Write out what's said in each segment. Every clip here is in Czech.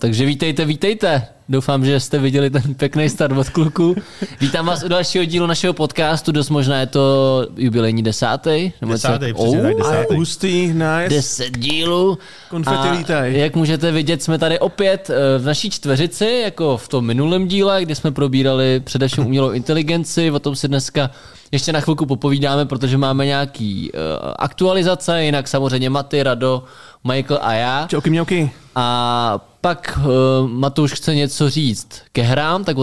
Takže vítejte. Doufám, že jste viděli ten pěkný start od kluku. Vítám vás u dalšího dílu našeho podcastu. Dost možná je to jubilejní 10. Nebo 10. Hustý, nice. 10 dílů. Konfety lítají. Jak můžete vidět, jsme tady opět v naší čtveřici, jako v tom minulém díle, kdy jsme probírali především umělou inteligenci. O tom si dneska ještě na chvilku popovídáme, protože máme nějaký aktualizace, jinak samozřejmě Maty, Rado, Michael a já. Čauky mňauky. A pak Matouš chce něco říct ke hrám, tak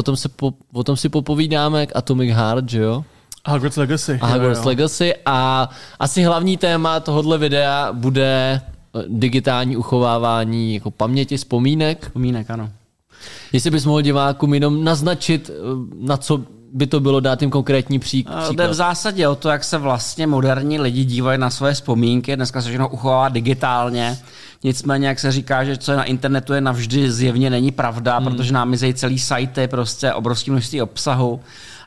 o tom si popovídáme, k Atomic Heart, že jo? Hogwarts Legacy. Hogwarts Legacy a asi hlavní téma tohohle videa bude digitální uchovávání jako paměti, vzpomínek. Vzpomínek, ano. Jestli bys mohl divákům jenom naznačit, na co by to bylo, dát jim konkrétní příklad. Jde v zásadě o to, jak se vlastně moderní lidi dívají na svoje vzpomínky. Dneska se všechno uchovává digitálně. Nicméně, jak se říká, že co je na internetu je navždy, zjevně není pravda, protože nám mizejí celý sajty, prostě obrovské množství obsahu.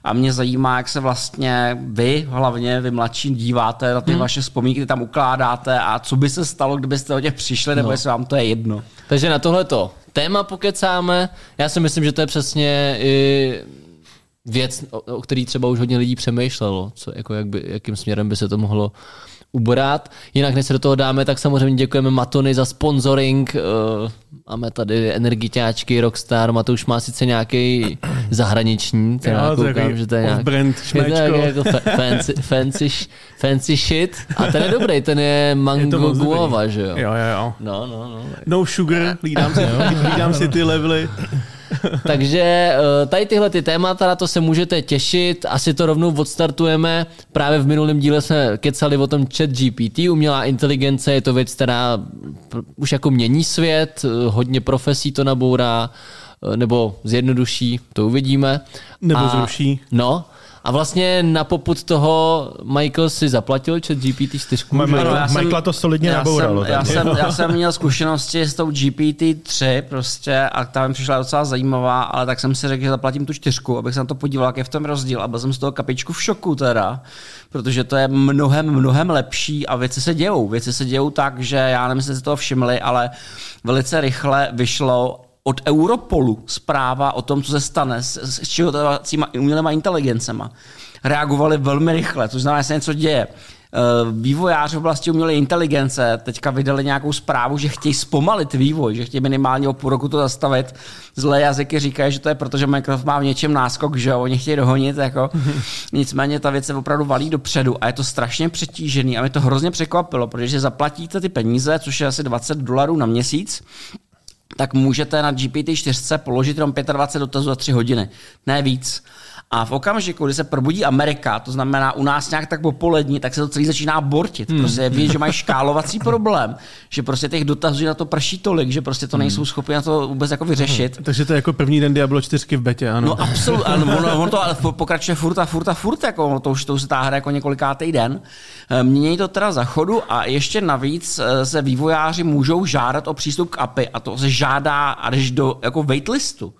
A mě zajímá, jak se vlastně vy, hlavně vy mladší, díváte na ty vaše vzpomínky, tam ukládáte a co by se stalo, kdybyste o ně přišli, nebo jestli vám to je jedno. Takže na tohleto téma pokecáme. Já si myslím, že to je přesně i věc, o který třeba už hodně lidí přemýšlelo, co, jako jakým směrem by se to mohlo ubrat. Jinak, než se do toho dáme, tak samozřejmě děkujeme Matony za sponsoring. Máme tady energiťáčky, Rockstar. Matouš má sice nějaký zahraniční, koukám, že to je nějak brand šmečko. Jako fancy shit. A ten je dobrý, ten je Mango Guava, že jo? Jo. No. No sugar, hlídám si ty levely. Takže tady tyhle ty témata, na to se můžete těšit, asi to rovnou odstartujeme. Právě v minulém díle jsme kecali o tom ChatGPT, umělá inteligence, je to věc, která už jako mění svět, hodně profesí to nabourá, nebo zjednoduší, to uvidíme. Nebo zruší. No. A vlastně na popud toho Michael si zaplatil ChatGPT 4. Michael to solidně nabouralo. Já jsem měl zkušenosti s tou GPT-3 prostě a ta mi přišla docela zajímavá, ale tak jsem si řekl, že zaplatím tu 4, abych se na to podíval, jak je v tom rozdíl, a byl jsem z toho kapičku v šoku teda, protože to je mnohem lepší a věci se dějou tak, že já nevím, jestli jste toho všimli, ale velice rychle vyšlo od Europolu zpráva o tom, co se stane s čihotovacíma umělýma inteligencema. Reagovali velmi rychle, což znamená, že se něco děje. Vývojáři v oblasti umělé inteligence teďka vydali nějakou zprávu, že chtějí zpomalit vývoj, že chtějí minimálně o půl roku to zastavit. Zlé jazyky říkají, že to je proto, že Microsoft má v něčem náskok, že oni chtějí dohonit. Jako. Nicméně ta věc se opravdu valí dopředu a je to strašně přetížený a mě to hrozně překvapilo, protože zaplatíte ty peníze, což je asi $20 na měsíc, tak můžete na GPT-4 položit jenom 25 dotazů za 3 hodiny, ne víc. A v okamžiku, kdy se probudí Amerika, to znamená u nás nějak tak popolední, tak se to celý začíná bortit. Prostě je vidět, že mají škálovací problém, že prostě těch dotazů na to prší tolik, že prostě to nejsou schopni na to vůbec jako vyřešit. Takže to je jako první den Diablo 4 v betě, ano. No absolutně, ono to ale pokračuje furt, jako ono to už se táhne jako několikátý den. Mění to teda za chodu a ještě navíc se vývojáři můžou žádat o přístup k API a to se žádá až do jako waitlistu.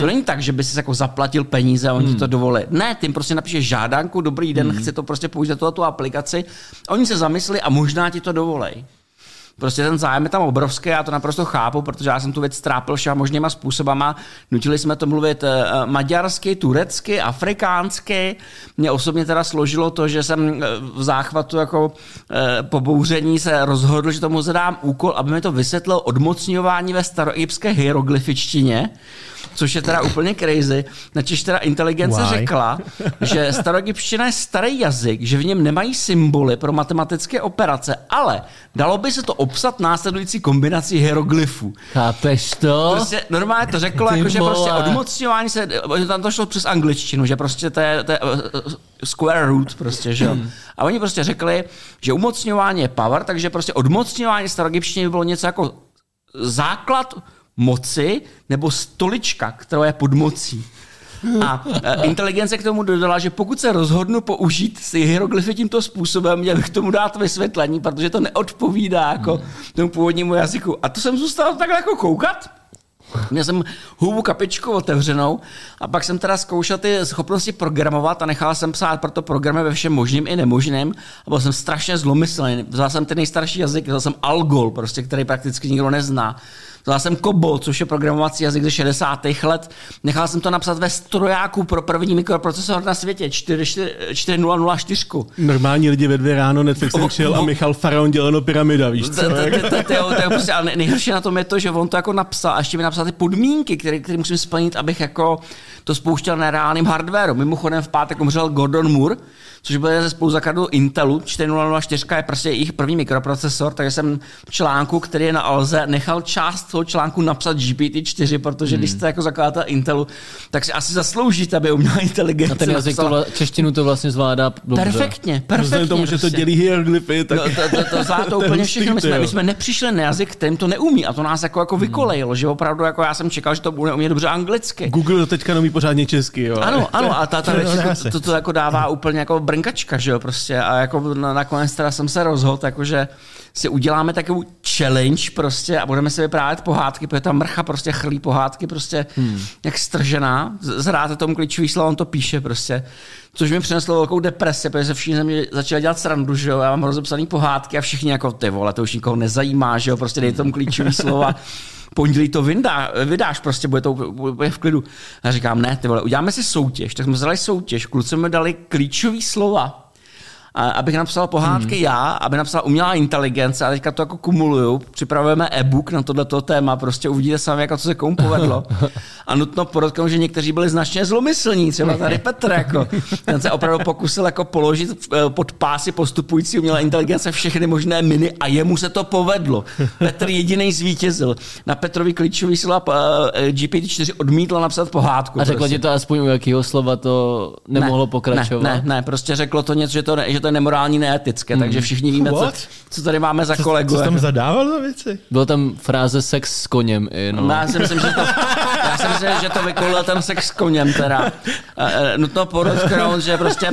To není tak, že by si jako zaplatil peníze a oni ti to dovolí. Ne, ty prostě napíšeš žádanku, dobrý den, chci to prostě použít za tu aplikaci. Oni se zamyslí a možná ti to dovolí. Prostě ten zájem je tam obrovský, já to naprosto chápu, protože já jsem tu věc trápil všema možnýma způsobama. Nutili jsme to mluvit maďarsky, turecky, afrikánsky. Mě osobně teda složilo to, že jsem v záchvatu jako po bouření se rozhodl, že tomu zadám úkol, aby mi to vysvětlilo odmocňování ve staroegyptské hieroglyfičtině, což je teda úplně crazy. Načiž teda inteligence řekla, že staroegyptština je starý jazyk, že v něm nemají symboly pro matematické operace, ale dalo by se to obsat následující kombinací hieroglyfů. Chápeš to? Prostě normálně to řeklo, jako, že prostě odmocňování se, tam to šlo přes angličtinu, že prostě to je square root prostě, že jo. A oni prostě řekli, že umocňování je power, takže prostě odmocňování staroegyptštiny by bylo něco jako základ moci nebo stolička, která je pod mocí. A inteligence k tomu dodala, že pokud se rozhodnu použít si hieroglyfy tímto způsobem, měl bych tomu dát vysvětlení, protože to neodpovídá jako tomu původnímu jazyku. A to jsem zůstal takhle jako koukat. Měl jsem hubu kapičku otevřenou a pak jsem teda zkoušel ty schopnosti programovat a nechal jsem psát pro to programy ve všem možným i nemožným a byl jsem strašně zlomyslný. Vzal jsem ten nejstarší jazyk, vzal jsem Algol, prostě, který prakticky nikdo nezná. Vzal jsem Cobol, což je programovací jazyk ze 60. let. Nechal jsem to napsat ve strojáku pro první mikroprocesor na světě, 4004. Normální lidi ve 2 ráno Netflix šel a Michal Faraon děleno pyramida, víš co? Ale nejhorší na tom je to, že on to jako napsal a ještě mi napsal ty podmínky, které musím splnit, abych jako to spouštěl na reálném hardwareu. Mimochodem v pátek umřel Gordon Moore, což byl jeden ze spoluzakladatelů Intelu. 4004 je prostě jejich první mikroprocesor, takže jsem v článku, který je na Alze, nechal část toho článku napsat GPT-4, protože když jste jako zakladatel Intelu, tak si asi zasloužíte, aby uměl inteligenci. A ten jazyk češtinu to vlastně zvládá dobře. Perfektně. Protože tomu, že to dělí hieroglyfy, tak... to zvládá úplně všechno. My jsme nepřišli na jazyk, kterým to neumí, a to nás jako vykolejilo, že opravdu jako já jsem čekal, že to bude umět dobře anglicky. Google teďka neumí pořádně česky, jo. Ano, a to jako dává úplně jako brnkačka, že jo, prostě. A jako nakonec teda jsem se rozhodl, jakože si uděláme takovou challenge prostě a budeme si vyprávět pohádky, protože ta mrcha prostě chrlí pohádky prostě jak stržená. Zráte tomu klíčový slovo, on to píše prostě. Což mi přineslo velkou depresi, protože se všichni ze mě začali dělat srandu, že jo, já mám rozepsaný pohádky a všichni jako ty vole, to už nikoho nezajímá, že jo, prostě dej tomu klíčový slova. Pondělí to vydáš, prostě bude to v klidu. Já říkám, ne, ty vole, uděláme si soutěž. Tak jsme zadali soutěž, kluci mi dali klíčový slova, abych napsal pohádky já, aby napsala umělá inteligence, a teďka to jako kumuluju, připravujeme e-book na tohleto téma, prostě uvidíte sami, jako co se komu povedlo. A nutno podotknout, že někteří byli značně zlomyslní, třeba tady Petr, jako. Ten se opravdu pokusil jako položit pod pásy postupující umělé inteligence všechny možné miny a jemu se to povedlo. Petr jedinej zvítězil. Na Petrovi klíčový slova GPT-4 odmítla napsat pohádku. A řeklo ti to aspoň u jakého slova to nemohlo pokračovat? Ne, prostě řeklo to něco, že to ne, to je nemorální, neetické, takže všichni víme, co tady máme za kolegu. Co jsi tam zadával za věci? Byla tam fráze sex s koněm. No. Já si myslím, že to vykolil ten sex s koněm teda. Nutno podotknout, že prostě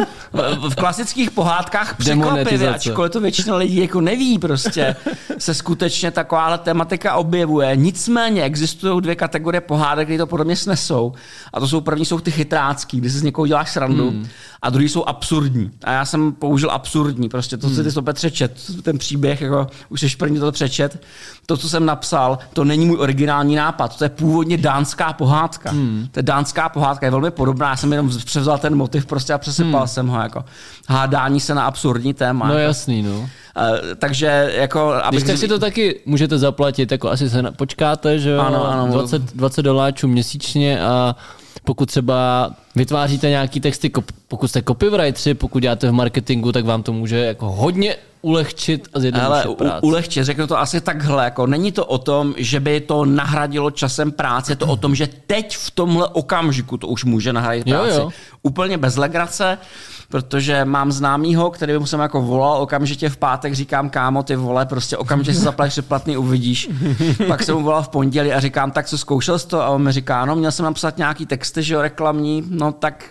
v klasických pohádkách překvapivě, ačkoliv to většina lidí jako neví prostě, se skutečně takováhle tematika objevuje. Nicméně existují 2 kategorie pohádek, které to podobně snesou. A to jsou první, jsou ty chytrácký, kdy se z někoho děláš srandu, a druhý jsou absurdní. A já jsem použil absurdní, prostě to, co ty jsi to přečet, ten příběh, jako už jsi první to přečet, to, co jsem napsal, to není můj originální nápad, to je původně dánská pohádka. Ta dánská pohádka je velmi podobná, já jsem jenom převzal ten motiv prostě a přesypal jsem ho, jako hádání se na absurdní téma. No jako. Jasný, no. Takže jako... Když tak si to taky můžete zaplatit, jako asi se počkáte, že jo, ano. $20 měsíčně a... Pokud třeba vytváříte nějaký texty, pokud jste copywriteri, pokud děláte v marketingu, tak vám to může jako hodně ulehčit a zjednodušit práci. Ulehčit, řeknu to asi takhle, jako není to o tom, že by to nahradilo časem práci, je to o tom, že teď v tomhle okamžiku to už může nahradit práci. Jo. Úplně bez legrace, protože mám známýho, který by mu jsem jako volal okamžitě v pátek, říkám, kámo, ty vole, prostě okamžitě si zaplať předplatný, uvidíš. Pak jsem mu volal v pondělí a říkám, tak co, zkoušel jsi to? A on mi říká, no, měl jsem napsat nějaký texty, že jo, reklamní, no tak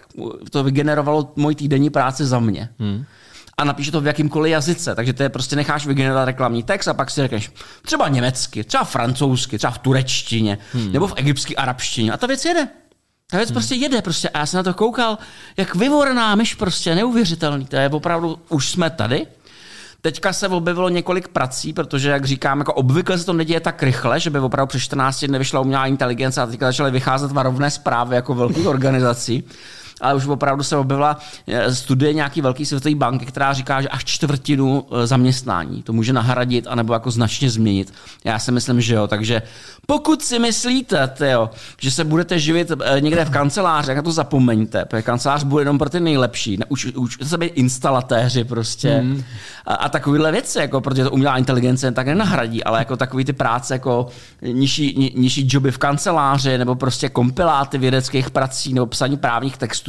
to vygenerovalo moji týdenní práci za mě. A napíše to v jakýmkoliv jazyce, takže ty prostě necháš vygenerovat reklamní text a pak si řekneš třeba německy, třeba francouzsky, třeba v turečtině, nebo v egyptský arabštině a ta věc jede. Ta věc prostě jede prostě a já jsem na to koukal, jak vyvorná myš prostě, neuvěřitelný, to je opravdu, už jsme tady. Teďka se objevilo několik prací, protože, jak říkám, jako obvykle se to neděje tak rychle, že by opravdu přes 14 dní vyšla umělá inteligence a teďka začaly vycházet varovné zprávy jako velkých organizací. Ale už opravdu se objevila studie nějaký velký světové banky, která říká, že až 1/4 zaměstnání to může nahradit anebo jako značně změnit. Já si myslím, že jo. Takže pokud si myslíte, tyjo, že se budete živit někde v kanceláři, tak na to zapomeňte. Protože kancelář bude jenom pro ty nejlepší. Učte se být instalatéři prostě. A takovýhle věci, jako, protože to umělá inteligence tak nenahradí, ale jako takový ty práce jako nižší joby v kanceláři nebo prostě kompiláty vědeckých prací nebo psaní právních textů.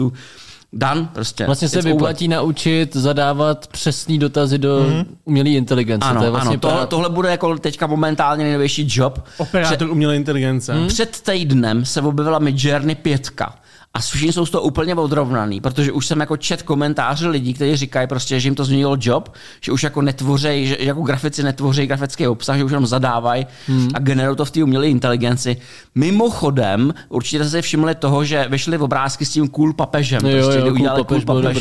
Prostě. Vlastně se vyplatí naučit zadávat přesný dotazy do umělé inteligence. Ano, to je vlastně tohle bude jako teďka momentálně nejnovější job. Operátor umělé inteligence. Před týdnem se objevila Midjourney 5. A slušně jsou z toho úplně odrovnaný, protože už jsem jako čet komentáře lidí, kteří říkají prostě, že jim to změnilo job, že už jako netvořejí, že jako grafici netvořejí grafický obsah, že už jenom zadávají a generují to v té umělé inteligenci. Mimochodem, určitě jste si všimli toho, že vyšly obrázky s tím cool papežem, prostě kdy udělali cool papež.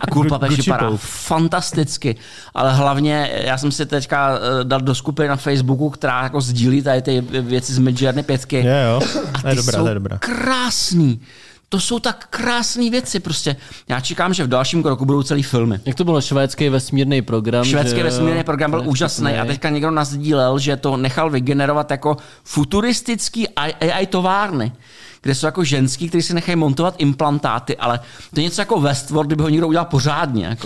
A cool papež vypadá fantasticky, ale hlavně já jsem si teďka dal do skupiny na Facebooku, která jako sdílí tady ty věci z Midjourney 5. A ty jsou krásný. To jsou tak krásné věci prostě. Já čekám, že v dalším kroku budou celý filmy. Jak to bylo? Švédský vesmírný program. Švédský vesmírný program byl úžasný a teďka někdo nasdílel, že to nechal vygenerovat jako futuristický AI továrny, kde jsou jako ženský, kteří si nechají montovat implantáty, ale to je něco jako Westworld, kdyby ho někdo udělal pořádně.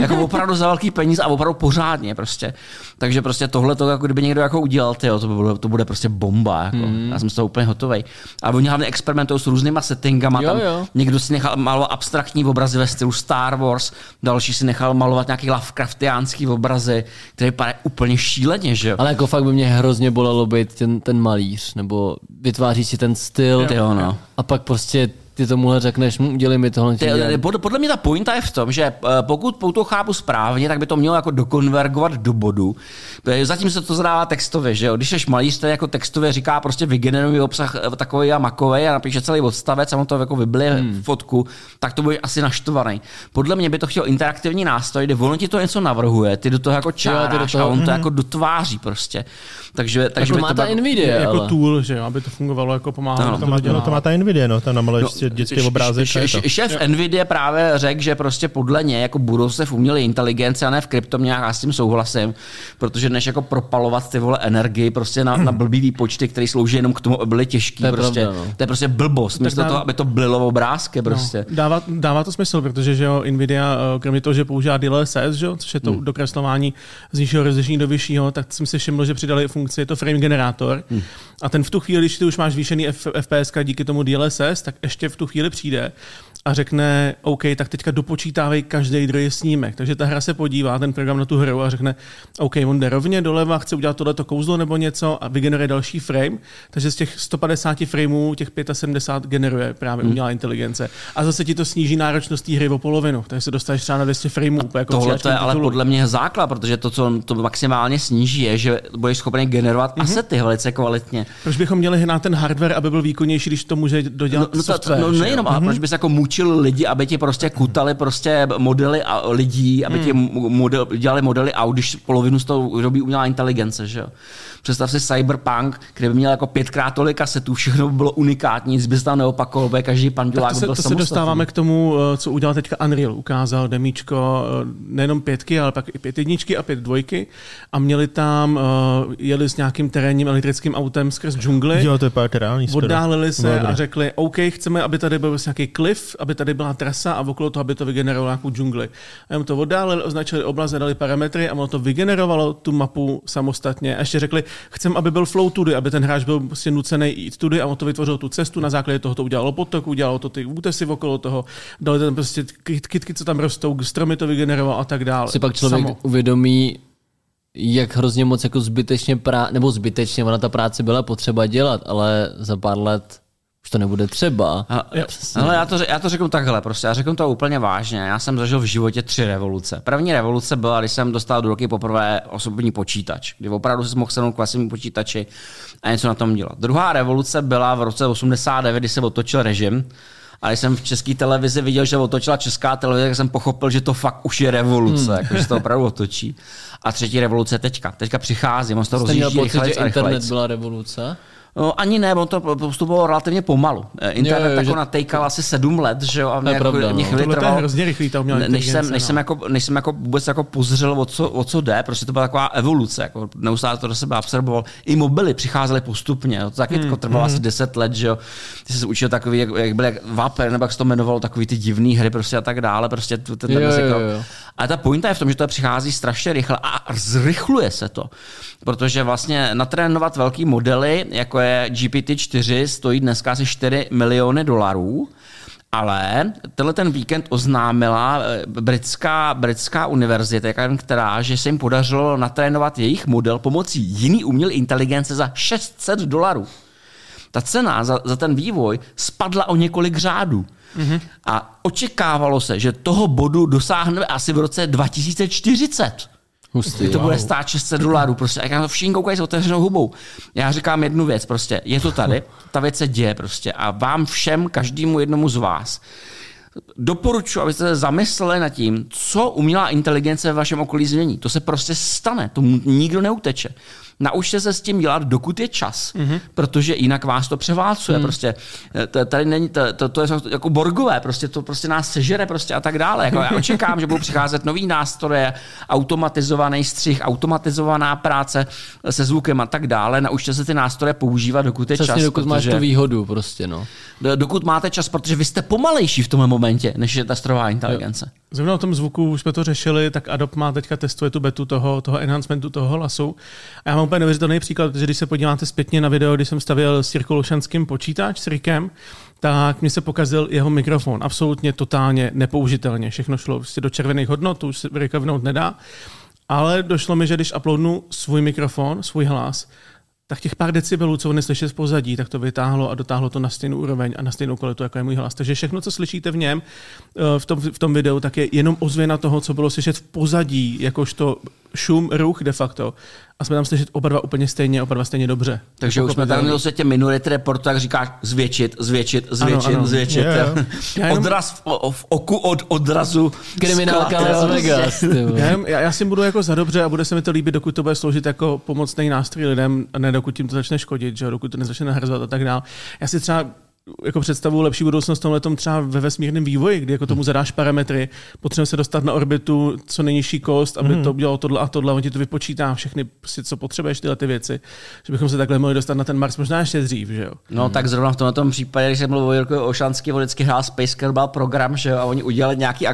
Jako opravdu za velký peníz a opravdu pořádně prostě. Takže prostě tohle to, jako kdyby někdo jako udělal, tyjo, to bude prostě bomba. Jako. Já jsem z toho úplně hotovej. A oni hlavně experimentují s různýma settingama. Tam někdo si nechal malovat abstraktní obrazy ve stylu Star Wars, další si nechal malovat nějaký lovecraftiánský obrazy, které vypadají úplně šíleně, že jo. Ale jako fakt by mě hrozně bolelo být ten malíř, nebo vytváří si ten styl. Tyjo, no. A pak prostě ty tomuhle řekneš, udělej mi tohle. Podle mě ta pointa je v tom, že pokud to chápu správně, tak by to mělo jako dokonvergovat do bodu. Zatím se to zadává textově, že jo? Když jsi malíř, to jako textově říká, prostě vygeneruji obsah takovej a makovej a napíše celý odstavec a on to jako vyblije fotku, tak to bude asi naštvaný. Podle mě by to chtělo interaktivní nástroj, kde ono ti to něco navrhuje, ty do toho jako čáráš a on to jako dotváří prostě. Takže to má ta Nvidia, jako tool, že jo, aby to fungovalo jako pomáhalo. To má ta Nvidia, no, tam namaluješ dětský obrázek. Šéf Nvidia právě řekl, že prostě podle něj jako budou se v umělé inteligenci a ne v kryptoměnách, já s tím souhlasím, protože než jako propalovat ty vole energii prostě na blbý výpočty, které slouží jenom k tomu, aby byly těžký, to je prostě pravda, no. To je prostě blbost, místo toho, aby to blilo obrázky prostě. No, dává to smysl, protože že jo, Nvidia kromě toho, že používá DLSS, že jo, což je to dokreslování z nižšího rozlišení do vyššího, tak jsem si všiml, že přidali funkci, je to frame generátor. A ten v tu chvíli, když ty už máš zvýšený FPS díky tomu DLSS, tak ještě v tu chvíli přijde a řekne, OK, tak teďka dopočítávej každý druhý snímek. Takže ta hra se podívá, ten program na tu hru a řekne, OK, on jde rovně doleva, chce udělat tohleto kouzlo nebo něco a vygeneruje další frame. Takže z těch 150 frameů těch 75 generuje právě umělá inteligence. A zase ti to sníží náročnost té hry o polovinu. Takže se dostaneš třeba na 200 frameů. Jako tohle to je ale podle mě základ, protože to, co to maximálně sníží, je, že budeš schopný generovat asety velice kvalitně. Proč bychom měli hnát ten hardware, aby byl výkonnější, když to může dodělat software? No nejenom, ale proč bys jako mučil lidi, aby ti prostě kutali prostě modely lidí, aby ti dělali modely aut, když polovinu z toho robí umělá inteligence, že jo. Představ si Cyberpunk, kde by měl jako 5x tolik kasetů, všechno by bylo unikátní, nic by se tam neopakovalo, každý pandulák byl samostatný. To se dostáváme k tomu, co udělal teďka Unreal. Ukázal demíčko nejenom 5, ale pak i 5.1 a 5.2 a měli tam, jeli s nějakým terénním elektrickým autem skrz džungli, oddálili se a řekli, OK, chceme, aby tady byl nějaký klif, aby tady byla trasa a okolo toho, aby to vygenerovalo nějakou džungli. A jim to oddálili, označili oblast, dali parametry a ono to vygenerovalo tu mapu samostatně. A ještě řekli, chcem, aby byl flow tudy, aby ten hráč byl prostě nucený jít tudy a on to vytvořil tu cestu, na základě toho to udělalo potok, udělalo to ty útesy okolo toho, dali tam prostě kytky, co tam rostou, stromy to vygeneroval a tak dále. Si pak člověk uvědomí, jak hrozně moc jako zbytečně ona ta práce byla potřeba dělat, ale za pár let už to nebude třeba. Ale já to řeknu takhle, prostě já řeknu to úplně vážně. Já jsem zažil v životě 3 revoluce. První revoluce byla, když jsem dostal do ruky poprvé osobní počítač, kdy opravdu jsem mohl sednout k vlastnímu počítači a něco na tom dělat. Druhá revoluce byla v roce 89, kdy se otočil režim. A když jsem v České televizi viděl, že otočila Česká televize, tak jsem pochopil, že to fakt už je revoluce, jakože se to opravdu otočí. A třetí revoluce teďka. Teďka přichází, on se to rozjíždí rychlejc a rychlejc. Internet byla revoluce? No, ani ne, on to postupovalo relativně pomalu. Internet tak natejkal asi 7 let, že jo, a mě, mě chvíli trvalo. Je hrozně rychlý, ta umělá inteligence. Než jsem vůbec jako pozřel, o co jde, prostě to byla taková evoluce, jako neustále to do sebe absorboval. I mobily přicházely postupně, no, to taky trvalo asi 10 let, že jo. Ty jsi se učil takový, jak byly Vaper, nebo jak se to jmenovalo, takový ty divný hry prostě a tak dále, prostě a ta pointa je v tom, že to přichází strašně rychle a zrychluje se to, protože vlastně natrénovat velký modely, jako je GPT-4, stojí dneska asi 4 miliony dolarů, ale tenhle ten víkend oznámila britská univerzita, která, že se jim podařilo natrénovat jejich model pomocí jiný umělé inteligence za 600 dolarů. ta cena za ten vývoj spadla o několik řádů. Mm-hmm. A očekávalo se, že toho bodu dosáhneme asi v roce 2040. Hustý, to bude stát $600 prostě. A jak na to všichni koukají s otevřenou hubou. Já říkám jednu věc prostě. Je to tady, ta věc se děje prostě. A vám všem, každému jednomu z vás, doporučuji, abyste se zamysleli nad tím, co umělá inteligence v vašem okolí změní. To se prostě stane, tomu nikdo neuteče. Naučte se s tím dělat, dokud je čas, protože jinak vás to převálcuje. Prostě. Tady není, to je jako Borgové, prostě to prostě nás sežere prostě a tak dále. Jako já očekám, že budou přicházet nový nástroje, automatizovaný střih, automatizovaná práce se zvukem a tak dále. Naučte se ty nástroje používat, dokud je čas. Přesně, dokud máš tu výhodu prostě. No. Dokud máte čas, protože vy jste pomalejší v tomhle momentě, než je ta strojová inteligence. Zrovna o tom zvuku už jsme to řešili, tak Adobe má teďka testuje tu betu toho enhancementu, toho hlasu. A já mám úplně neuvěřitelný příklad, protože když se podíváte zpětně na video, když jsem stavěl s Jirkou Lušanským počítač s Rikem, tak mi se pokazil jeho mikrofon. Absolutně, totálně, nepoužitelně. Všechno šlo prostě do červených hodnot, to už se Rika vnout nedá. Ale došlo mi, že když uploadnu svůj mikrofon, svůj hlas, tak těch pár decibelů, co neslyšíte z pozadí, tak to vytáhlo a dotáhlo to na stejnou úroveň a na stejnou kvalitu, jako je můj hlas. Takže všechno, co slyšíte v něm, v tom videu, tak je jenom ozvěna toho, co bylo slyšet v pozadí, jakožto šum, ruch de facto. A jsme tam slyšet oba dva stejně dobře. Takže už jsme tam měli se tě minority reportu, tak říkáš zvětšit. Ano. Odraz v oku od odrazu. Kriminálka Las Vegas. Já si budu jako za dobře a bude se mi to líbit, dokud to bude sloužit jako pomocný nástroj lidem, a ne dokud tím to začne škodit, že? Dokud to nezačne nahrazovat a tak dále. Já si třeba jako představu lepší budoucnost tomhletom třeba ve vesmírném vývoji, kdy jako tomu zadáš parametry, potřebujeme se dostat na orbitu co nejnižší kost, aby to udělalo tohle a tohle, on ti to vypočítá všechny, co potřebuješ, tyhle ty věci, že bychom se takhle mohli dostat na ten Mars možná ještě dřív, že jo. No tak zrovna v tomto případě, když jsem mluvil o Jirkovi Ošanský, on vždycky hrál Space Kerbal program, že jo, a oni udělali nějaký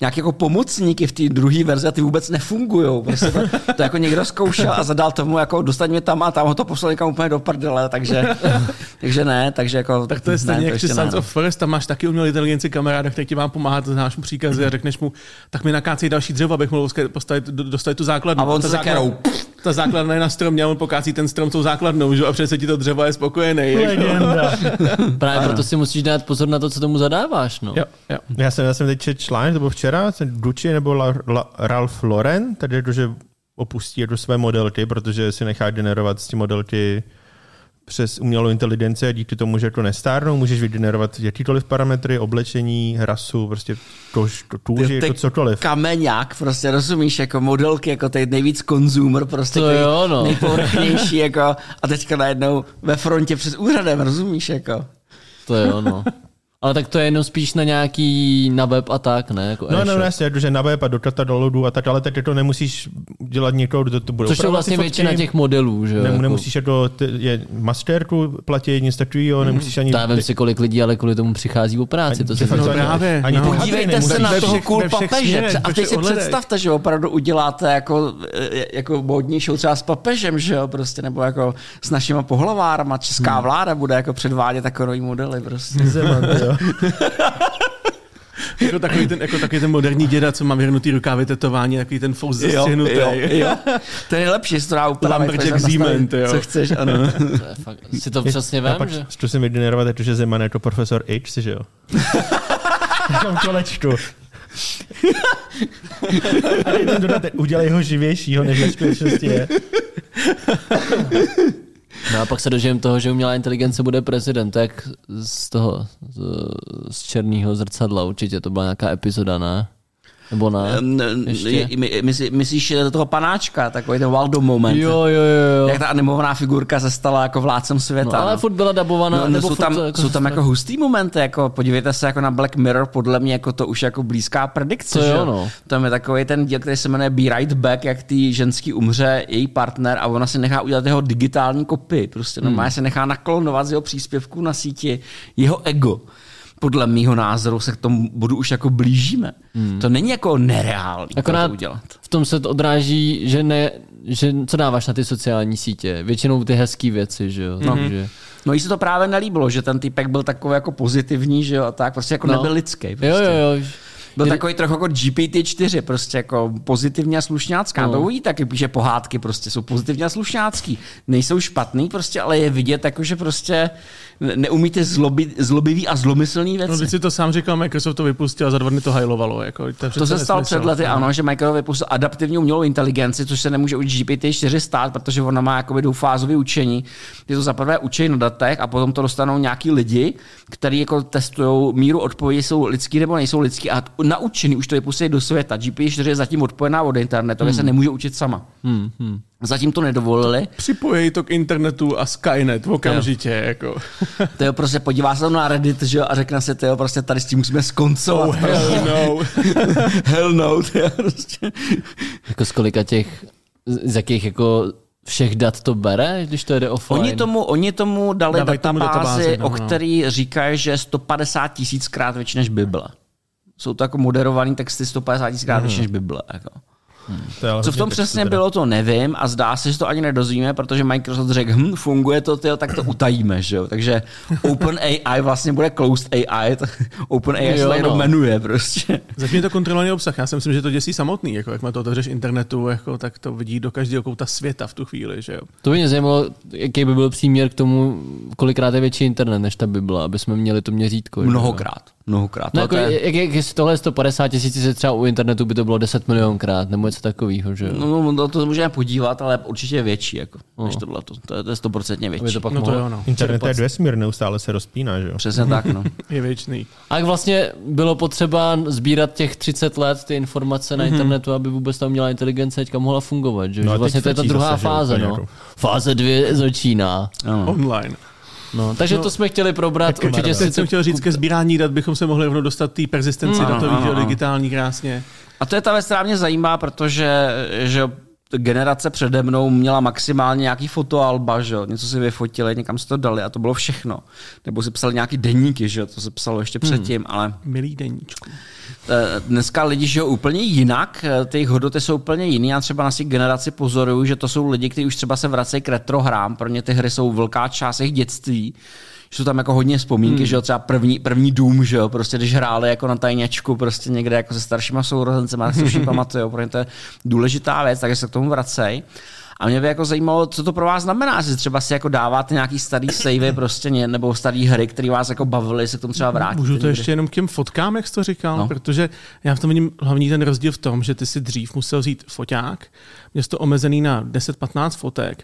jako pomocníky v té druhé verzi, ty vůbec nefungujou. Prostě to jako někdo zkoušel a zadal tomu jako dostat mě tam a tam ho to poslal někam úplně do prdele, takže ne, takže jako tak stejně jak Sons of Forest, tam máš taky umělou inteligenci kamaráda, který ti má pomáhat, znáš mu příkazy a řekneš mu, tak mi nakácej další dřevo, abych mohl dostat tu základnu. A on se kerou. Ta základna je na stromě a on pokácí ten strom tou základnou, že? A přece ti to dřevo je spokojený. Legenda. Právě ano. Proto si musíš dát pozor na to, co tomu zadáváš. No. Jo. Já jsem teď četl článek, to bylo včera, Ducci nebo Ralph Lauren, tady že opustí do své modelky, protože si nechá generovat z ty modelky přes umělou inteligenci a díky tomu, že to nestárnou, můžeš vygenerovat jakýkoliv parametry, oblečení, rasu, prostě kůži, jako cokoliv. Kameňák, prostě rozumíš, jako modelky, jako tady nejvíc konzumer, prostě nejpovrchnější, jako a teďka najednou ve frontě přes úřadem, rozumíš, jako. To je ono. Ale tak to je jenom spíš na nějaký na web a tak, ne? Jako no jasně, že na web a do katalogu a tak, ale tak to nemusíš dělat někoho, kdo to bude. Což jsou vlastně většina těch modelů, že jo? Nemusíš jako maskérku platit, nic takového, nemusíš ani... Dávám si kolik lidí, ale kvůli tomu přichází o práci, to se právě. Podívejte se na toho papeže. A teď si představte, že opravdu uděláte jako módní show třeba s papežem, že jo? Prostě, nebo jako s našima pohlavárama. Česká vláda bude jako předvádět takový modely prostě. Jako takový ten moderní děda, co má vyhrnutý rukávy, tetování, takový ten fous zastřihnutý. To je lepší, jestli to dá úplně. Lumberjack Zeman, co chceš, ano. Si to přesně vem, že? Chci si mi generovat, takže Zeman jako profesor H, že jo? Takovou kolečku. Udělej ho živějšího, než ve skutečnosti je. No a pak se dožijem toho, že umělá inteligence bude prezident, jak z Černého zrcadla, určitě to byla nějaká epizoda, ne? Nebo ne? Myslíš toho panáčka, takový ten Waldo moment. Jo. Jak ta animovaná figurka se stala jako vládcem světa. No, ale furt byla dabovaná. No, nebo jsou tam jako hustý momenty, jako podívejte se jako na Black Mirror, podle mě jako to už jako blízká predikce. Tam je takový ten díl, který se jmenuje Be Right Back, jak ty ženský umře, její partner a ona si nechá udělat jeho digitální kopii. Prostě normálně se nechá naklonovat z jeho příspěvků na síti, jeho ego. Podle mýho názoru se k tomu bodu už jako blížíme. To není jako nereálný, to udělat. V tom se to odráží, že co dáváš na ty sociální sítě. Většinou ty hezký věci, že jo. No jí se to právě nelíbilo, že ten typek byl takový jako pozitivní, že jo, a tak. Prostě jako nebyl lidský. Prostě. Jo. Byl takový trochu jako GPT-4, prostě jako pozitivně a slušňácká. No. To uvidí taky, že pohádky prostě jsou pozitivně a slušňácký. Nejsou špatný prostě, ale je vidět jako, že prostě neumíte zlobivý a zlomyslný věci. No, když si to sám říkal, Microsoft to vypustil a za 2 dny to hajlovalo. Jako, to se stalo před lety, ano, že Microsoft vypustil adaptivní umělou inteligenci, což se nemůže u GPT-4 stát, protože ona má jakoby dvoufázové učení. Ty to zaprvé učí na datech a potom to dostanou nějaký lidi, kteří jako testují míru odpovědi, jsou lidský nebo nejsou lidský a naučený už to vypustit do světa. GPT-4 je zatím odpojená od internetu, že se nemůže učit sama. Zatím to nedovolili. Připojí to k internetu a Skynet okamžitě. Jako. To je prostě podívá se na Reddit, že, a řekne si, to prostě tady s tím musíme skoncovat. Oh, hell no. Hell no. Prostě. Jako z kolika těch, z jakých jako všech dat to bere, když to jde offline? Oni tomu dali databázi, o který říkají, že 150 000krát větší než Bible. Jsou to jako moderovaný texty 150 000krát větší než Bible. Jako. Co v tom přesně bylo, to nevím a zdá se, že to ani nedozvíme, protože Microsoft řekl, funguje to, tyjo, tak to utajíme. Že jo? Takže OpenAI vlastně bude Closed AI, OpenAI se jenom jmenuje prostě. Zatím je to kontrolovaný obsah, já si myslím, že to děsí samotný, jako, jak má to otevřeš internetu, jako, tak to vidí do každého kouta světa v tu chvíli. Že jo? To by mě zajímalo, jaký by byl příměr k tomu, kolikrát je větší internet než ta Bible, aby jsme měli to měřítko. Mnohokrát. No jako, jestli tohle je 150 000, se třeba u internetu by to bylo 10 milionkrát, nebo něco takového, že jo? No, to můžeme podívat, ale určitě je větší, jako, než tohle. To je 100% větší. Internet je dvěsmír, neustále se rozpíná, že jo? Přesně tak, no. Je věčný. A vlastně bylo potřeba sbírat těch 30 let ty informace na internetu, aby vůbec tam měla inteligence teďka mohla fungovat, že jo? No vlastně to je ta druhá fáze, no. Fáze 2 začíná. Online. No, takže to jsme chtěli probrat. Určitě si jsem chtěl říct, ke sbírání dat bychom se mohli rovnou dostat té persistenci datových digitální krásně. A to je ta věc, která mě zajímá, protože že generace přede mnou měla maximálně nějaký fotoalba, že něco si vyfotili, někam si to dali a to bylo všechno. Nebo si psali nějaký deníky, že to se psalo ještě předtím, ale... Milý deníčku. Dneska lidi žijou úplně jinak, ty jejich hodnoty jsou úplně jiný. Já třeba na svých generaci pozoruju, že to jsou lidi, kteří už třeba se vracejí k retrohrám, pro ně ty hry jsou velká část jejich dětství. Jsou tam jako hodně vzpomínky, že jo, třeba první dům, že jo, prostě když hráli jako na tajněčku, prostě někde jako se staršíma sourozencema, tak si všichni pamatujou, protože to je důležitá věc, takže se k tomu vracej. A mě by jako zajímalo, co to pro vás znamená, že třeba si jako dáváte nějaký starý savey prostě nebo starý hry, které vás jako bavily, se k tomu třeba vrátit. Můžu to ještě jenom k těm fotkám, jak jsi to říkal, no. Protože já v tom vidím hlavní ten rozdíl v tom, že ty si dřív musel vzít foťák, měl jsi to omezený na 10-15 fotek.